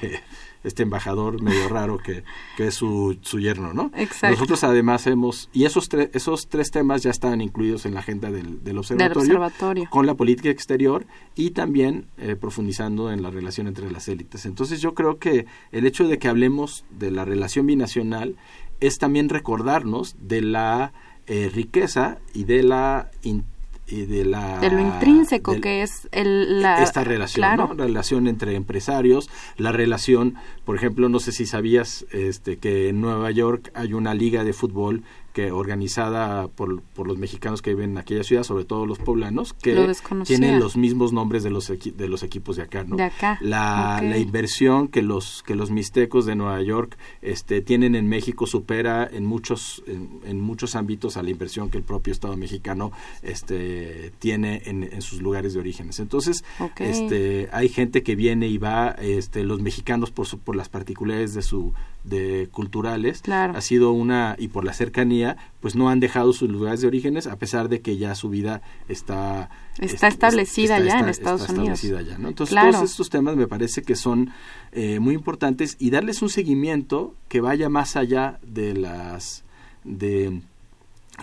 este, este embajador medio raro que, que es su, su yerno, ¿no? Exacto. Nosotros además hemos, y esos, tre, esos tres temas ya están incluidos en la agenda del, del, observatorio, del observatorio, con la política exterior y también eh, profundizando en la relación entre las élites. Entonces yo creo que el hecho de que hablemos de la relación binacional es también recordarnos de la Eh, riqueza y de la in, y de la de lo intrínseco del, que es el, la esta relación, claro. ¿no? La relación entre empresarios, la relación, por ejemplo, no sé si sabías este que en Nueva York hay una liga de fútbol que organizada por, por los mexicanos que viven en aquella ciudad, sobre todo los poblanos, que lo tienen los mismos nombres de los equi- de los equipos de acá, ¿no? De acá. La, okay. la inversión que los que los mixtecos de Nueva York este tienen en México supera en muchos en, en muchos ámbitos a la inversión que el propio Estado mexicano este tiene en, en sus lugares de orígenes. Entonces, okay. este hay gente que viene y va, este los mexicanos por su, por las particularidades de su de culturales, claro. ha sido una, y por la cercanía, pues no han dejado sus lugares de orígenes, a pesar de que ya su vida está... Está est- establecida está, ya está, en Estados está Unidos. Está establecida ya, ¿no? Entonces, claro. todos estos temas me parece que son eh, muy importantes, y darles un seguimiento que vaya más allá de las, de,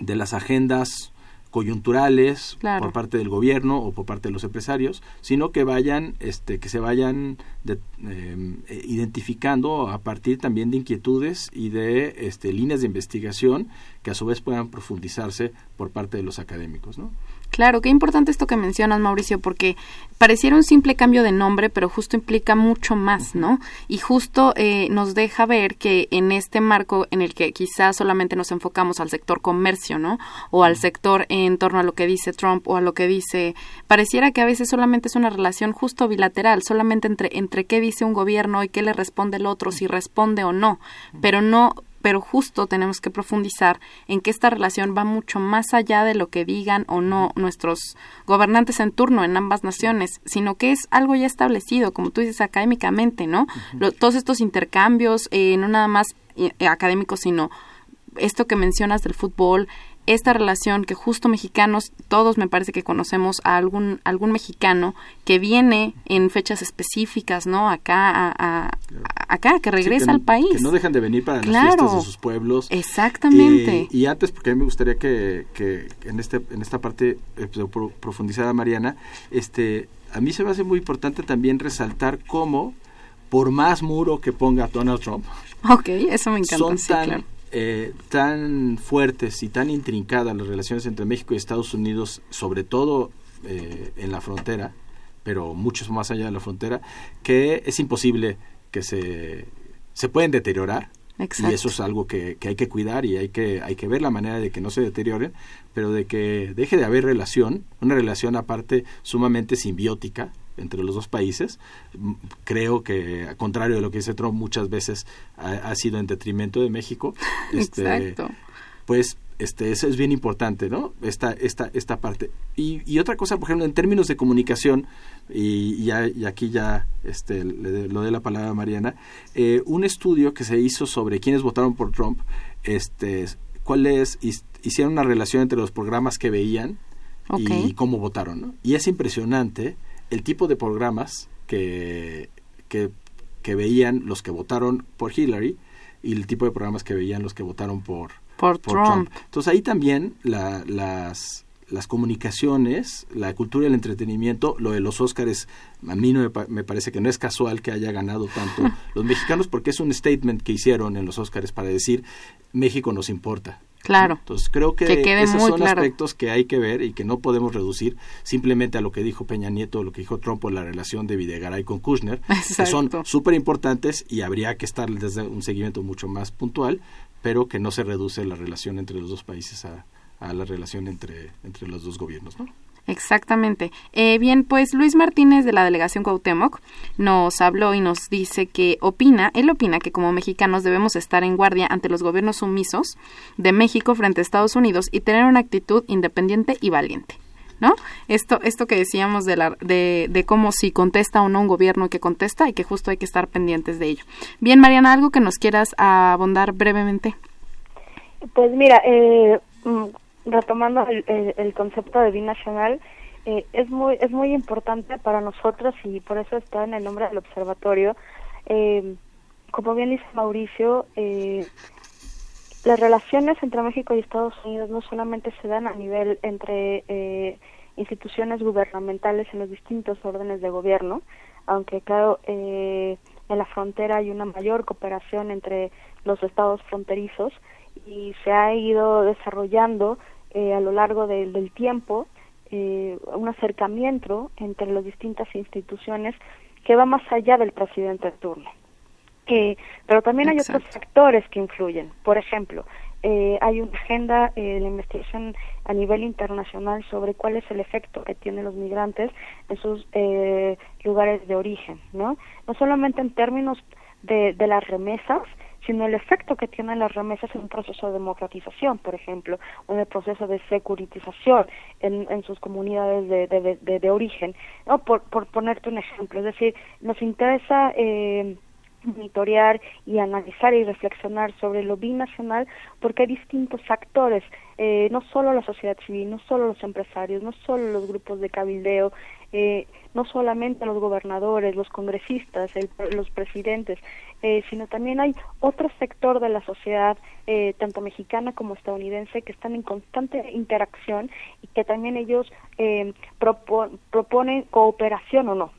de las agendas coyunturales claro. por parte del gobierno o por parte de los empresarios, sino que vayan, este, que se vayan de, eh, identificando a partir también de inquietudes y de este, líneas de investigación que a su vez puedan profundizarse por parte de los académicos, ¿no? Claro, qué importante esto que mencionas, Mauricio, porque pareciera un simple cambio de nombre, pero justo implica mucho más, ¿no? Y justo eh, nos deja ver que en este marco en el que quizás solamente nos enfocamos al sector comercio, ¿no? O al sector en torno a lo que dice Trump o a lo que dice... Pareciera que a veces solamente es una relación justo bilateral, solamente entre, entre qué dice un gobierno y qué le responde el otro, si responde o no, pero no... pero justo tenemos que profundizar en que esta relación va mucho más allá de lo que digan o no nuestros gobernantes en turno en ambas naciones, sino que es algo ya establecido, como tú dices, académicamente, ¿no? Uh-huh. Lo, todos estos intercambios, eh, no nada más eh, académicos, sino esto que mencionas del fútbol, esta relación que justo mexicanos, todos me parece que conocemos a algún algún mexicano que viene en fechas específicas, ¿no? Acá, a, a, a, acá que regresa sí, que no, al país. Que no dejan de venir para claro, las fiestas de sus pueblos. Exactamente. Y, y antes, porque a mí me gustaría que, que en este en esta parte eh, profundizada, Mariana, este a mí se me hace muy importante también resaltar cómo, por más muro que ponga Donald Trump, okay, eso me encanta, son sí, tan... Claro. Eh, tan fuertes y tan intrincadas las relaciones entre México y Estados Unidos, sobre todo eh, en la frontera, pero muchos más allá de la frontera, que es imposible que se, se pueden deteriorar. Exacto. Y eso es algo que, que hay que cuidar y hay que, hay que ver la manera de que no se deterioren, pero de que deje de haber relación, una relación aparte sumamente simbiótica, entre los dos países. Creo que, a contrario de lo que dice Trump, muchas veces ha, ha sido en detrimento de México. Este, Exacto. Pues este, eso es bien importante, ¿no? Esta esta esta parte. Y, y otra cosa, por ejemplo, en términos de comunicación, y, y, a, y aquí ya este le, lo de la palabra a Mariana, eh, un estudio que se hizo sobre quiénes votaron por Trump, este, cuáles hicieron una relación entre los programas que veían okay. y cómo votaron, ¿no? Y es impresionante el tipo de programas que, que, que veían los que votaron por Hillary y el tipo de programas que veían los que votaron por, por, por Trump. Trump. Entonces, ahí también la, las, las comunicaciones, la cultura y el entretenimiento, lo de los Óscares, a mí no me, me parece que no es casual que haya ganado tanto los mexicanos, porque es un statement que hicieron en los Óscares para decir, México nos importa. Claro. Entonces creo que, que esos son claro. aspectos que hay que ver y que no podemos reducir simplemente a lo que dijo Peña Nieto o lo que dijo Trump o la relación de Videgaray con Kushner, Exacto. que son súper importantes y habría que estar desde un seguimiento mucho más puntual, pero que no se reduce la relación entre los dos países a, a la relación entre, entre los dos gobiernos, ¿no? Exactamente. Eh, bien, pues Luis Martínez de la Delegación Cuauhtémoc nos habló y nos dice que opina, él opina que como mexicanos debemos estar en guardia ante los gobiernos sumisos de México frente a Estados Unidos y tener una actitud independiente y valiente, ¿no? Esto esto que decíamos de, la, de, de cómo si contesta o no un gobierno que contesta y que justo hay que estar pendientes de ello. Bien, Mariana, ¿algo que nos quieras abundar brevemente? Pues mira, eh... retomando el, el, el concepto de binacional, eh, es muy es muy importante para nosotros y por eso está en el nombre del observatorio. Eh, como bien dice Mauricio, eh, las relaciones entre México y Estados Unidos no solamente se dan a nivel entre eh, instituciones gubernamentales en los distintos órdenes de gobierno, aunque claro, eh, en la frontera hay una mayor cooperación entre los estados fronterizos y se ha ido desarrollando Eh, a lo largo de, del tiempo eh, un acercamiento entre las distintas instituciones que va más allá del presidente de turno. Eh, pero también hay Exacto. otros factores que influyen. Por ejemplo, eh, hay una agenda eh, de investigación a nivel internacional sobre cuál es el efecto que tienen los migrantes en sus eh, lugares de origen, ¿no? No solamente en términos de, de las remesas, sino el efecto que tienen las remesas en un proceso de democratización, por ejemplo, o en el proceso de securitización en, en sus comunidades de, de, de, de origen, ¿no? Por, por ponerte un ejemplo, es decir, nos interesa eh, monitorear y analizar y reflexionar sobre lo binacional porque hay distintos actores, eh, no solo la sociedad civil, no solo los empresarios, no solo los grupos de cabildeo, eh, no solamente los gobernadores, los congresistas, el, los presidentes, eh, sino también hay otro sector de la sociedad, eh, tanto mexicana como estadounidense, que están en constante interacción y que también ellos eh, propon, proponen cooperación o no.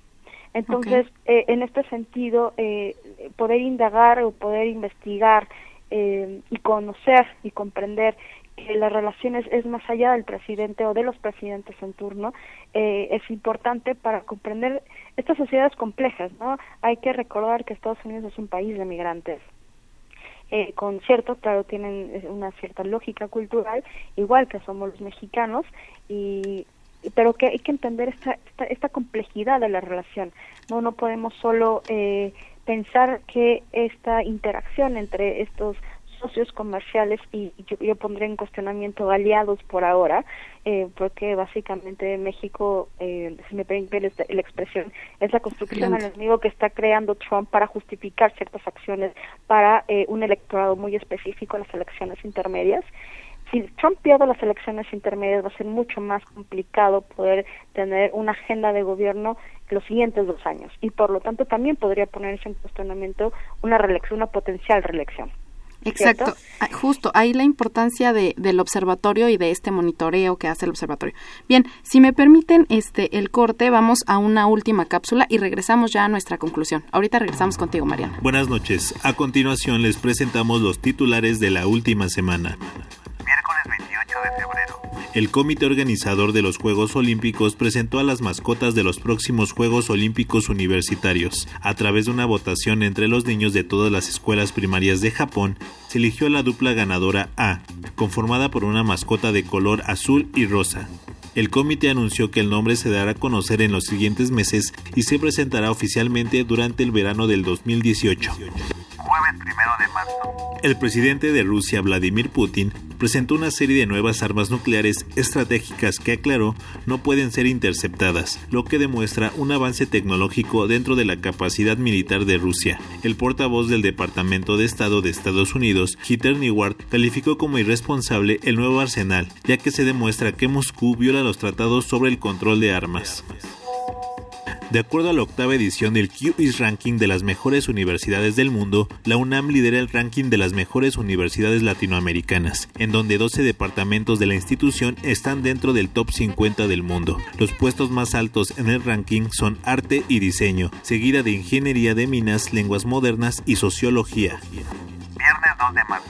Entonces, okay. eh, en este sentido, eh, poder indagar o poder investigar eh, y conocer y comprender que las relaciones es más allá del presidente o de los presidentes en turno, eh, es importante para comprender estas sociedades complejas, ¿no? Hay que recordar que Estados Unidos es un país de migrantes. Eh, con cierto, claro, tienen una cierta lógica cultural, igual que somos los mexicanos, y pero que hay que entender esta, esta, esta complejidad de la relación. No, no podemos solo eh, pensar que esta interacción entre estos socios comerciales y yo, yo pondré en cuestionamiento aliados por ahora, eh, porque básicamente México, eh, si me permite la, la expresión, es la construcción al enemigo que está creando Trump para justificar ciertas acciones para eh, un electorado muy específico en las elecciones intermedias. Si Trump pierde las elecciones intermedias, va a ser mucho más complicado poder tener una agenda de gobierno los siguientes dos años. Y por lo tanto también podría ponerse en cuestionamiento una reelección, una potencial reelección. Exacto, ¿cierto? Justo, ahí la importancia de, del observatorio y de este monitoreo que hace el observatorio. Bien, si me permiten este el corte, vamos a una última cápsula y regresamos ya a nuestra conclusión. Ahorita regresamos contigo, Mariana. Buenas noches. A continuación les presentamos los titulares de la última semana. veintiocho de febrero. El comité organizador de los Juegos Olímpicos presentó a las mascotas de los próximos Juegos Olímpicos Universitarios. A través de una votación entre los niños de todas las escuelas primarias de Japón, se eligió a la dupla ganadora A, conformada por una mascota de color azul y rosa. El comité anunció que el nombre se dará a conocer en los siguientes meses y se presentará oficialmente durante el verano del dos mil dieciocho. El presidente de Rusia, Vladimir Putin, presentó una serie de nuevas armas nucleares estratégicas que, aclaró, no pueden ser interceptadas, lo que demuestra un avance tecnológico dentro de la capacidad militar de Rusia. El portavoz del Departamento de Estado de Estados Unidos, Heather Nauert, calificó como irresponsable el nuevo arsenal, ya que se demuestra que Moscú viola los tratados sobre el control de armas. De acuerdo a la octava edición del Q S Ranking de las mejores universidades del mundo, la UNAM lidera el ranking de las mejores universidades latinoamericanas, en donde doce departamentos de la institución están dentro del top cincuenta del mundo. Los puestos más altos en el ranking son arte y diseño, seguida de ingeniería de minas, lenguas modernas y sociología. Viernes dos de marzo.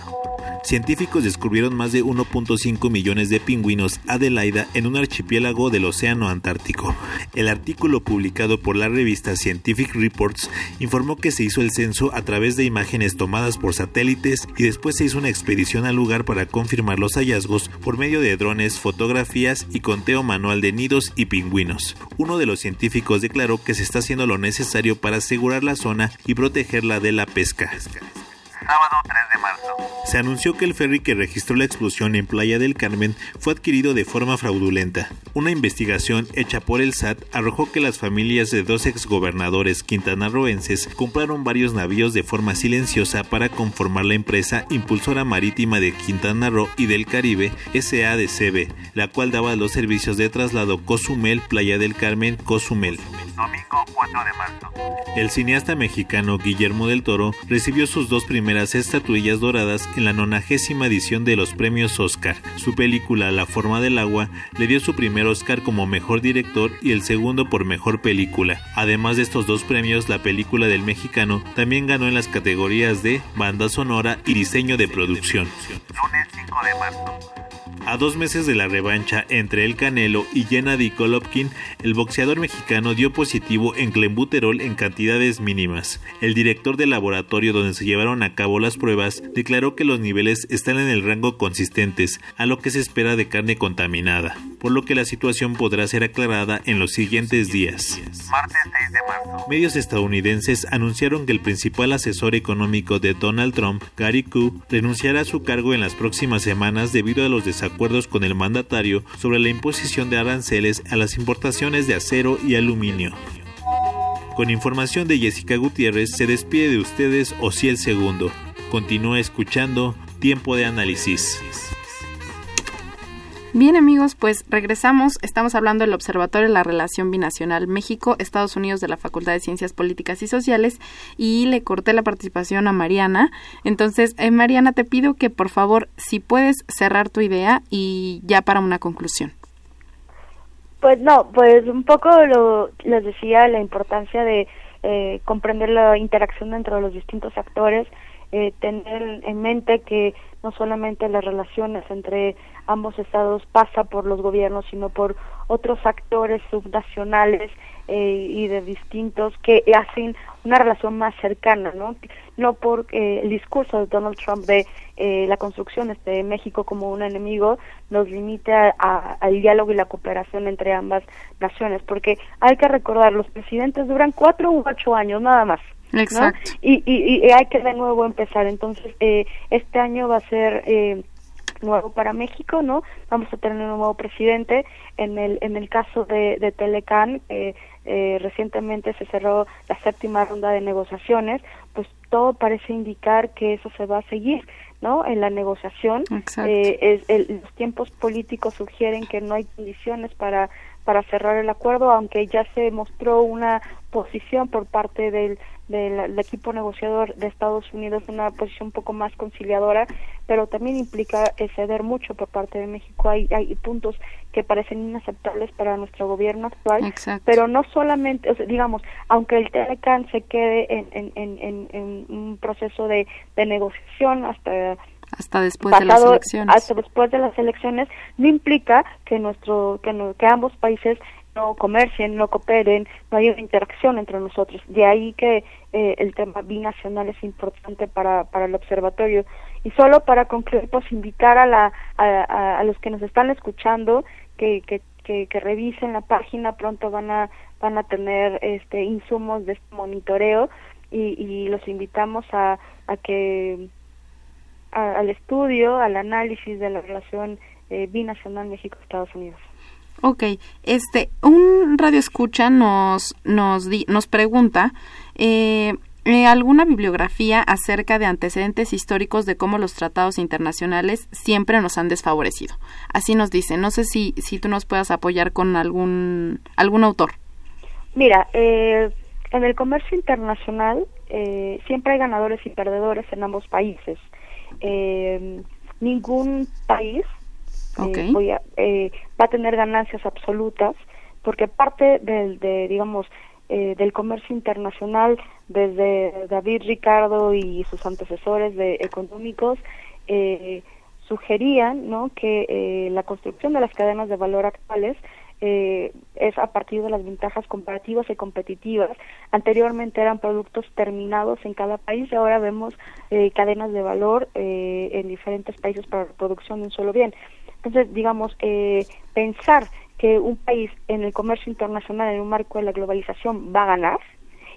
Científicos descubrieron más de uno punto cinco millones de pingüinos Adelaida en un archipiélago del Océano Antártico. El artículo publicado por la revista Scientific Reports informó que se hizo el censo a través de imágenes tomadas por satélites y después se hizo una expedición al lugar para confirmar los hallazgos por medio de drones, fotografías y conteo manual de nidos y pingüinos. Uno de los científicos declaró que se está haciendo lo necesario para asegurar la zona y protegerla de la pesca. Sábado tres de marzo. Se anunció que el ferry que registró la explosión en Playa del Carmen fue adquirido de forma fraudulenta. Una investigación hecha por el S A T arrojó que las familias de dos exgobernadores quintanarroenses compraron varios navíos de forma silenciosa para conformar la empresa Impulsora Marítima de Quintana Roo y del Caribe, S A D C B, la cual daba los servicios de traslado Cozumel-Playa del Carmen-Cozumel. Domingo cuatro de marzo. El cineasta mexicano Guillermo del Toro recibió sus dos primeras estatuillas doradas en la nonagésima edición de los premios Oscar. Su película La forma del agua le dio su primer Oscar como mejor director y el segundo por mejor película. Además de estos dos premios, la película del mexicano también ganó en las categorías de banda sonora y diseño de producción. Lunes cinco de marzo. A dos meses de la revancha entre El Canelo y Gennady Golovkin, el boxeador mexicano dio positivo en clenbuterol en cantidades mínimas. El director del laboratorio donde se llevaron a cabo las pruebas declaró que los niveles están en el rango consistentes a lo que se espera de carne contaminada, por lo que la situación podrá ser aclarada en los siguientes días. Martes seis de marzo. Medios estadounidenses anunciaron que el principal asesor económico de Donald Trump, Gary Kuhn, renunciará a su cargo en las próximas semanas debido a los desacuerdos acuerdos con el mandatario sobre la imposición de aranceles a las importaciones de acero y aluminio. Con información de Jessica Gutiérrez, se despide de ustedes Ociel Segundo. Continúa escuchando Tiempo de Análisis. Bien, amigos, pues regresamos. Estamos hablando del Observatorio de la Relación Binacional México-Estados Unidos de la Facultad de Ciencias Políticas y Sociales, y le corté la participación a Mariana. Entonces, eh, Mariana, te pido que por favor, si puedes cerrar tu idea y ya para una conclusión. Pues no, pues un poco lo les decía, la importancia de eh, comprender la interacción entre los distintos actores, eh, tener en mente que no solamente las relaciones entre ambos estados pasa por los gobiernos, sino por otros actores subnacionales eh, y de distintos que hacen una relación más cercana, ¿no? No por eh, el discurso de Donald Trump de eh, la construcción de este México como un enemigo nos limita a, al diálogo y la cooperación entre ambas naciones, porque hay que recordar, los presidentes duran cuatro u ocho años nada más. Exacto. ¿No? Y, y, y hay que de nuevo empezar. Entonces, eh, este año va a ser eh, nuevo para México, ¿no? Vamos a tener un nuevo presidente. En el en el caso de, de T L C A N, eh, eh, recientemente se cerró la séptima ronda de negociaciones, pues todo parece indicar que eso se va a seguir, ¿no? En la negociación. Exacto. Eh, es, el, los tiempos políticos sugieren que no hay condiciones para para cerrar el acuerdo, aunque ya se mostró una posición por parte del, del, del equipo negociador de Estados Unidos, una posición un poco más conciliadora, pero también implica ceder mucho por parte de México. Hay, hay puntos que parecen inaceptables para nuestro gobierno actual. Exacto. Pero no solamente, o sea, digamos, aunque el T L C A N se quede en, en, en, en un proceso de, de negociación hasta... hasta después pasado, de las elecciones. Hasta después de las elecciones no implica que nuestro que, no, que ambos países no comercien, no cooperen, no haya interacción entre nosotros. De ahí que eh, el tema binacional es importante para para el observatorio. Y solo para concluir, pues invitar a la a, a, a los que nos están escuchando que que que, que revisen la página, pronto van a van a tener este insumos de este monitoreo y, y los invitamos a, a que a, al estudio, al análisis de la relación eh, binacional México-Estados Unidos. Okay, este un radioescucha nos nos di, nos pregunta eh, eh, alguna bibliografía acerca de antecedentes históricos de cómo los tratados internacionales siempre nos han desfavorecido. Así nos dice. No sé si si tú nos puedas apoyar con algún algún autor. Mira, eh, en el comercio internacional eh, siempre hay ganadores y perdedores en ambos países. Eh, ningún país Okay. Eh, voy a, eh, va a tener ganancias absolutas porque parte del de digamos eh, del comercio internacional desde David Ricardo y sus antecesores de económicos eh, sugerían no que eh, la construcción de las cadenas de valor actuales eh, es a partir de las ventajas comparativas y competitivas. Anteriormente eran productos terminados en cada país y ahora vemos eh, cadenas de valor eh, en diferentes países para la producción de un solo bien. Entonces, digamos, eh, pensar que un país en el comercio internacional, en un marco de la globalización, va a ganar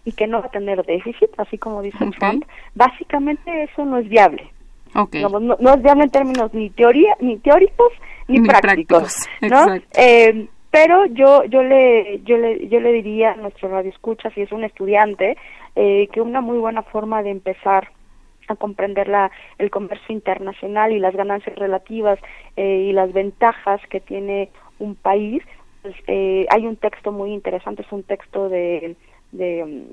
y que no va a tener déficit, así como dice okay. Trump, básicamente eso no es viable. Okay. Digamos, no, no es viable en términos ni teoría, ni teóricos ni, ni prácticos, prácticos, ¿no? Eh, pero yo yo le yo le yo le diría a nuestro radioescucha, si es un estudiante, eh, que una muy buena forma de empezar a comprender la, el comercio internacional y las ganancias relativas eh, y las ventajas que tiene un país, pues, eh, hay un texto muy interesante, es un texto de de,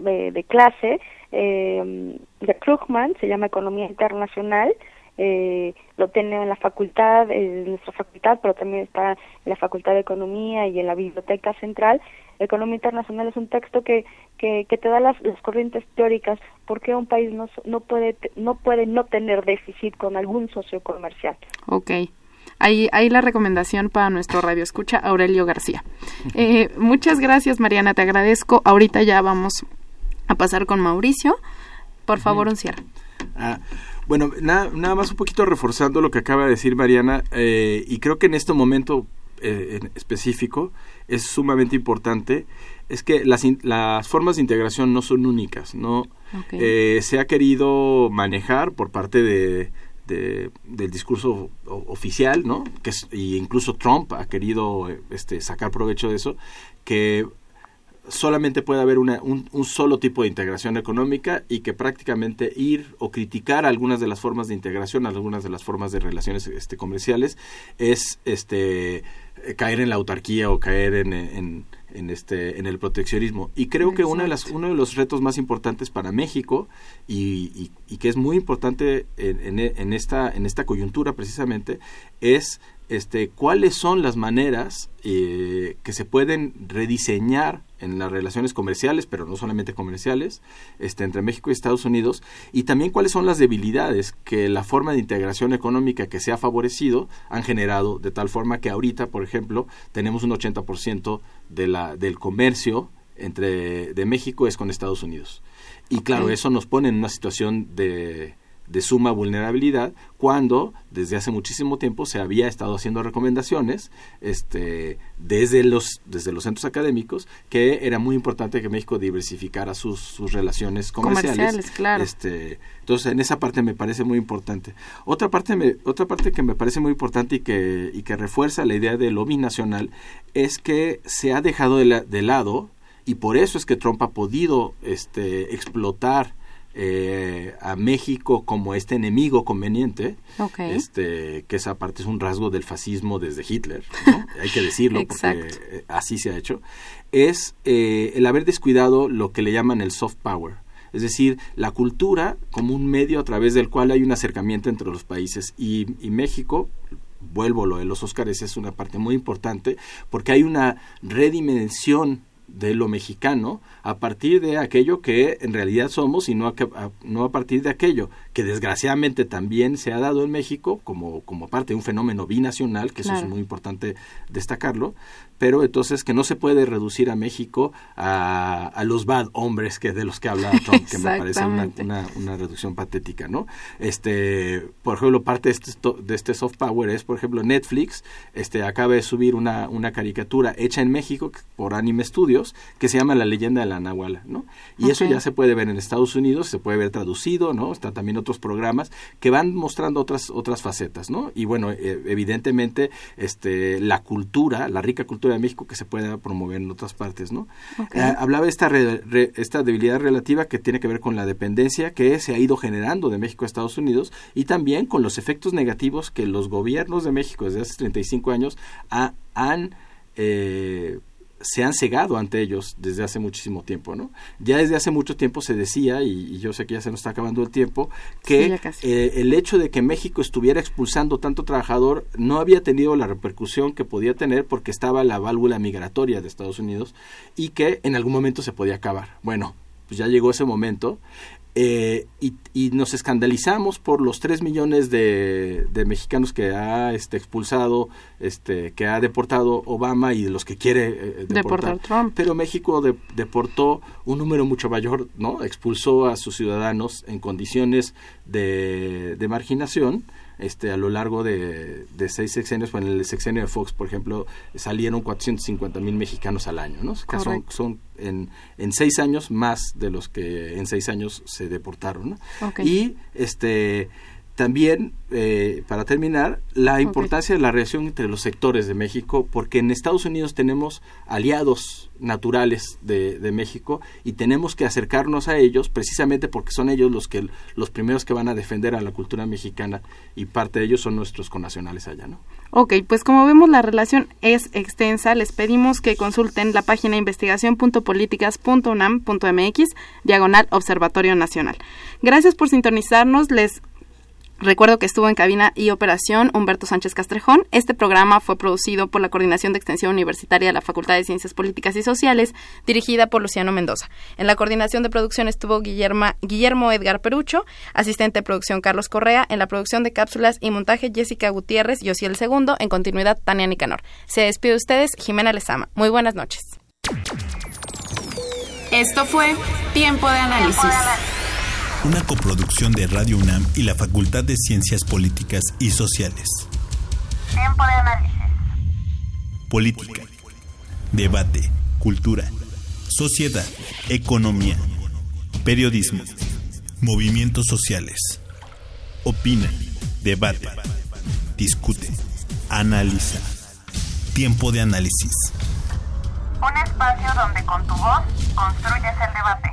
de, de clase eh, de Krugman, se llama Economía Internacional, eh, lo tiene en la facultad, en nuestra facultad, pero también está en la Facultad de Economía y en la Biblioteca Central. Economía Internacional es un texto que que, que te da las, las corrientes teóricas por qué un país no no puede no puede no tener déficit con algún socio comercial. Okay. Ahí, ahí la recomendación para nuestro radioescucha Aurelio García. Eh, muchas gracias, Mariana, te agradezco. Ahorita ya vamos a pasar con Mauricio. Por favor, uh-huh. un cierre. Ah. Bueno, nada, nada más un poquito reforzando lo que acaba de decir Mariana, eh, y creo que en este momento eh, en específico es sumamente importante, es que las, in, las formas de integración no son únicas, ¿no? Okay. Eh, se ha querido manejar por parte de, de del discurso o, oficial, ¿no? Que es, y incluso Trump ha querido este, sacar provecho de eso, que solamente puede haber una, un, un solo tipo de integración económica y que prácticamente ir o criticar algunas de las formas de integración, algunas de las formas de relaciones este, comerciales, es este caer en la autarquía o caer en, en, en, este, en el proteccionismo. Y creo Exacto. que una de las, uno de los retos más importantes para México y, y, y que es muy importante en, en, en, esta, en esta coyuntura precisamente es este, cuáles son las maneras eh, que se pueden rediseñar en las relaciones comerciales, pero no solamente comerciales, este, entre México y Estados Unidos, y también cuáles son las debilidades que la forma de integración económica que se ha favorecido han generado, de tal forma que ahorita, por ejemplo, tenemos un ochenta por ciento de la, del comercio entre, de México es con Estados Unidos. Y claro, eso nos pone en una situación de... de suma vulnerabilidad cuando desde hace muchísimo tiempo se había estado haciendo recomendaciones este desde los desde los centros académicos que era muy importante que México diversificara sus, sus relaciones comerciales, comerciales claro. este entonces en esa parte me parece muy importante. Otra parte me, otra parte que me parece muy importante y que y que refuerza la idea de lo binacional es que se ha dejado de, la, de lado, y por eso es que Trump ha podido este explotar Eh, a México como este enemigo conveniente, okay. este, que esa parte es un rasgo del fascismo desde Hitler, ¿no? Hay que decirlo porque así se ha hecho, es eh, el haber descuidado lo que le llaman el soft power, es decir, la cultura como un medio a través del cual hay un acercamiento entre los países y, y México. Vuelvo, lo de los Óscares es una parte muy importante porque hay una redimensión de lo mexicano a partir de aquello que en realidad somos y no a, a, no a partir de aquello que desgraciadamente también se ha dado en México como, como parte de un fenómeno binacional, que claro. Eso es muy importante destacarlo, pero entonces que no se puede reducir a México a, a los bad hombres que de los que habla Trump, que me parece una, una, una reducción patética, ¿no? Este, por ejemplo, parte de este, de este soft power es, por ejemplo, Netflix este, acaba de subir una, una caricatura hecha en México por Anime Studios que se llama La Leyenda de la Nahuala, ¿no? Y okay. Eso ya se puede ver en Estados Unidos, se puede ver traducido, ¿no? Está también otros programas que van mostrando otras, otras facetas, ¿no? Y bueno, evidentemente este, la cultura, la rica cultura de México que se pueda promover en otras partes, ¿no? Okay. Eh, hablaba de esta, re, re, esta debilidad relativa que tiene que ver con la dependencia que se ha ido generando de México a Estados Unidos y también con los efectos negativos que los gobiernos de México desde hace treinta y cinco años ha, han eh, se han cegado ante ellos desde hace muchísimo tiempo, ¿no? Ya desde hace mucho tiempo se decía, y, y yo sé que ya se nos está acabando el tiempo, que sí, eh, el hecho de que México estuviera expulsando tanto trabajador no había tenido la repercusión que podía tener porque estaba la válvula migratoria de Estados Unidos y que en algún momento se podía acabar. Bueno, pues ya llegó ese momento. Eh, y, y nos escandalizamos por los tres millones de, de mexicanos que ha este, expulsado, este, que ha deportado Obama y de los que quiere eh, deportar. deportar Trump. Pero México de, deportó un número mucho mayor, ¿no? Expulsó a sus ciudadanos en condiciones de, de marginación. Este, a lo largo de, de seis sexenios, bueno, en el sexenio de Fox, por ejemplo, salieron cuatrocientos cincuenta mil mexicanos al año, ¿no? Que son, son en, en seis años más de los que en seis años se deportaron, ¿no? Okay. Y este, también, eh, para terminar, la importancia okay. de la relación entre los sectores de México, porque en Estados Unidos tenemos aliados naturales de, de México y tenemos que acercarnos a ellos precisamente porque son ellos los que los primeros que van a defender a la cultura mexicana y parte de ellos son nuestros connacionales allá, ¿no? Ok, pues como vemos la relación es extensa, les pedimos que consulten la página investigación punto políticas punto unam punto m x, diagonal Observatorio Nacional. Gracias por sintonizarnos, les recuerdo que estuvo en cabina y operación Humberto Sánchez Castrejón. Este programa fue producido por la Coordinación de Extensión Universitaria de la Facultad de Ciencias Políticas y Sociales, dirigida por Luciano Mendoza. En la coordinación de producción estuvo Guillermo, Guillermo Edgar Perucho, asistente de producción Carlos Correa, en la producción de cápsulas y montaje Jessica Gutiérrez y Ociel Segundo, en continuidad Tania Nicanor. Se despide de ustedes Jimena Lezama. Muy buenas noches. Esto fue Tiempo de Análisis. Una coproducción de Radio UNAM y la Facultad de Ciencias Políticas y Sociales. Tiempo de análisis. Política, debate, cultura, sociedad, economía, periodismo, movimientos sociales. Opina, debate, discute, analiza. Tiempo de análisis. Un espacio donde con tu voz construyes el debate.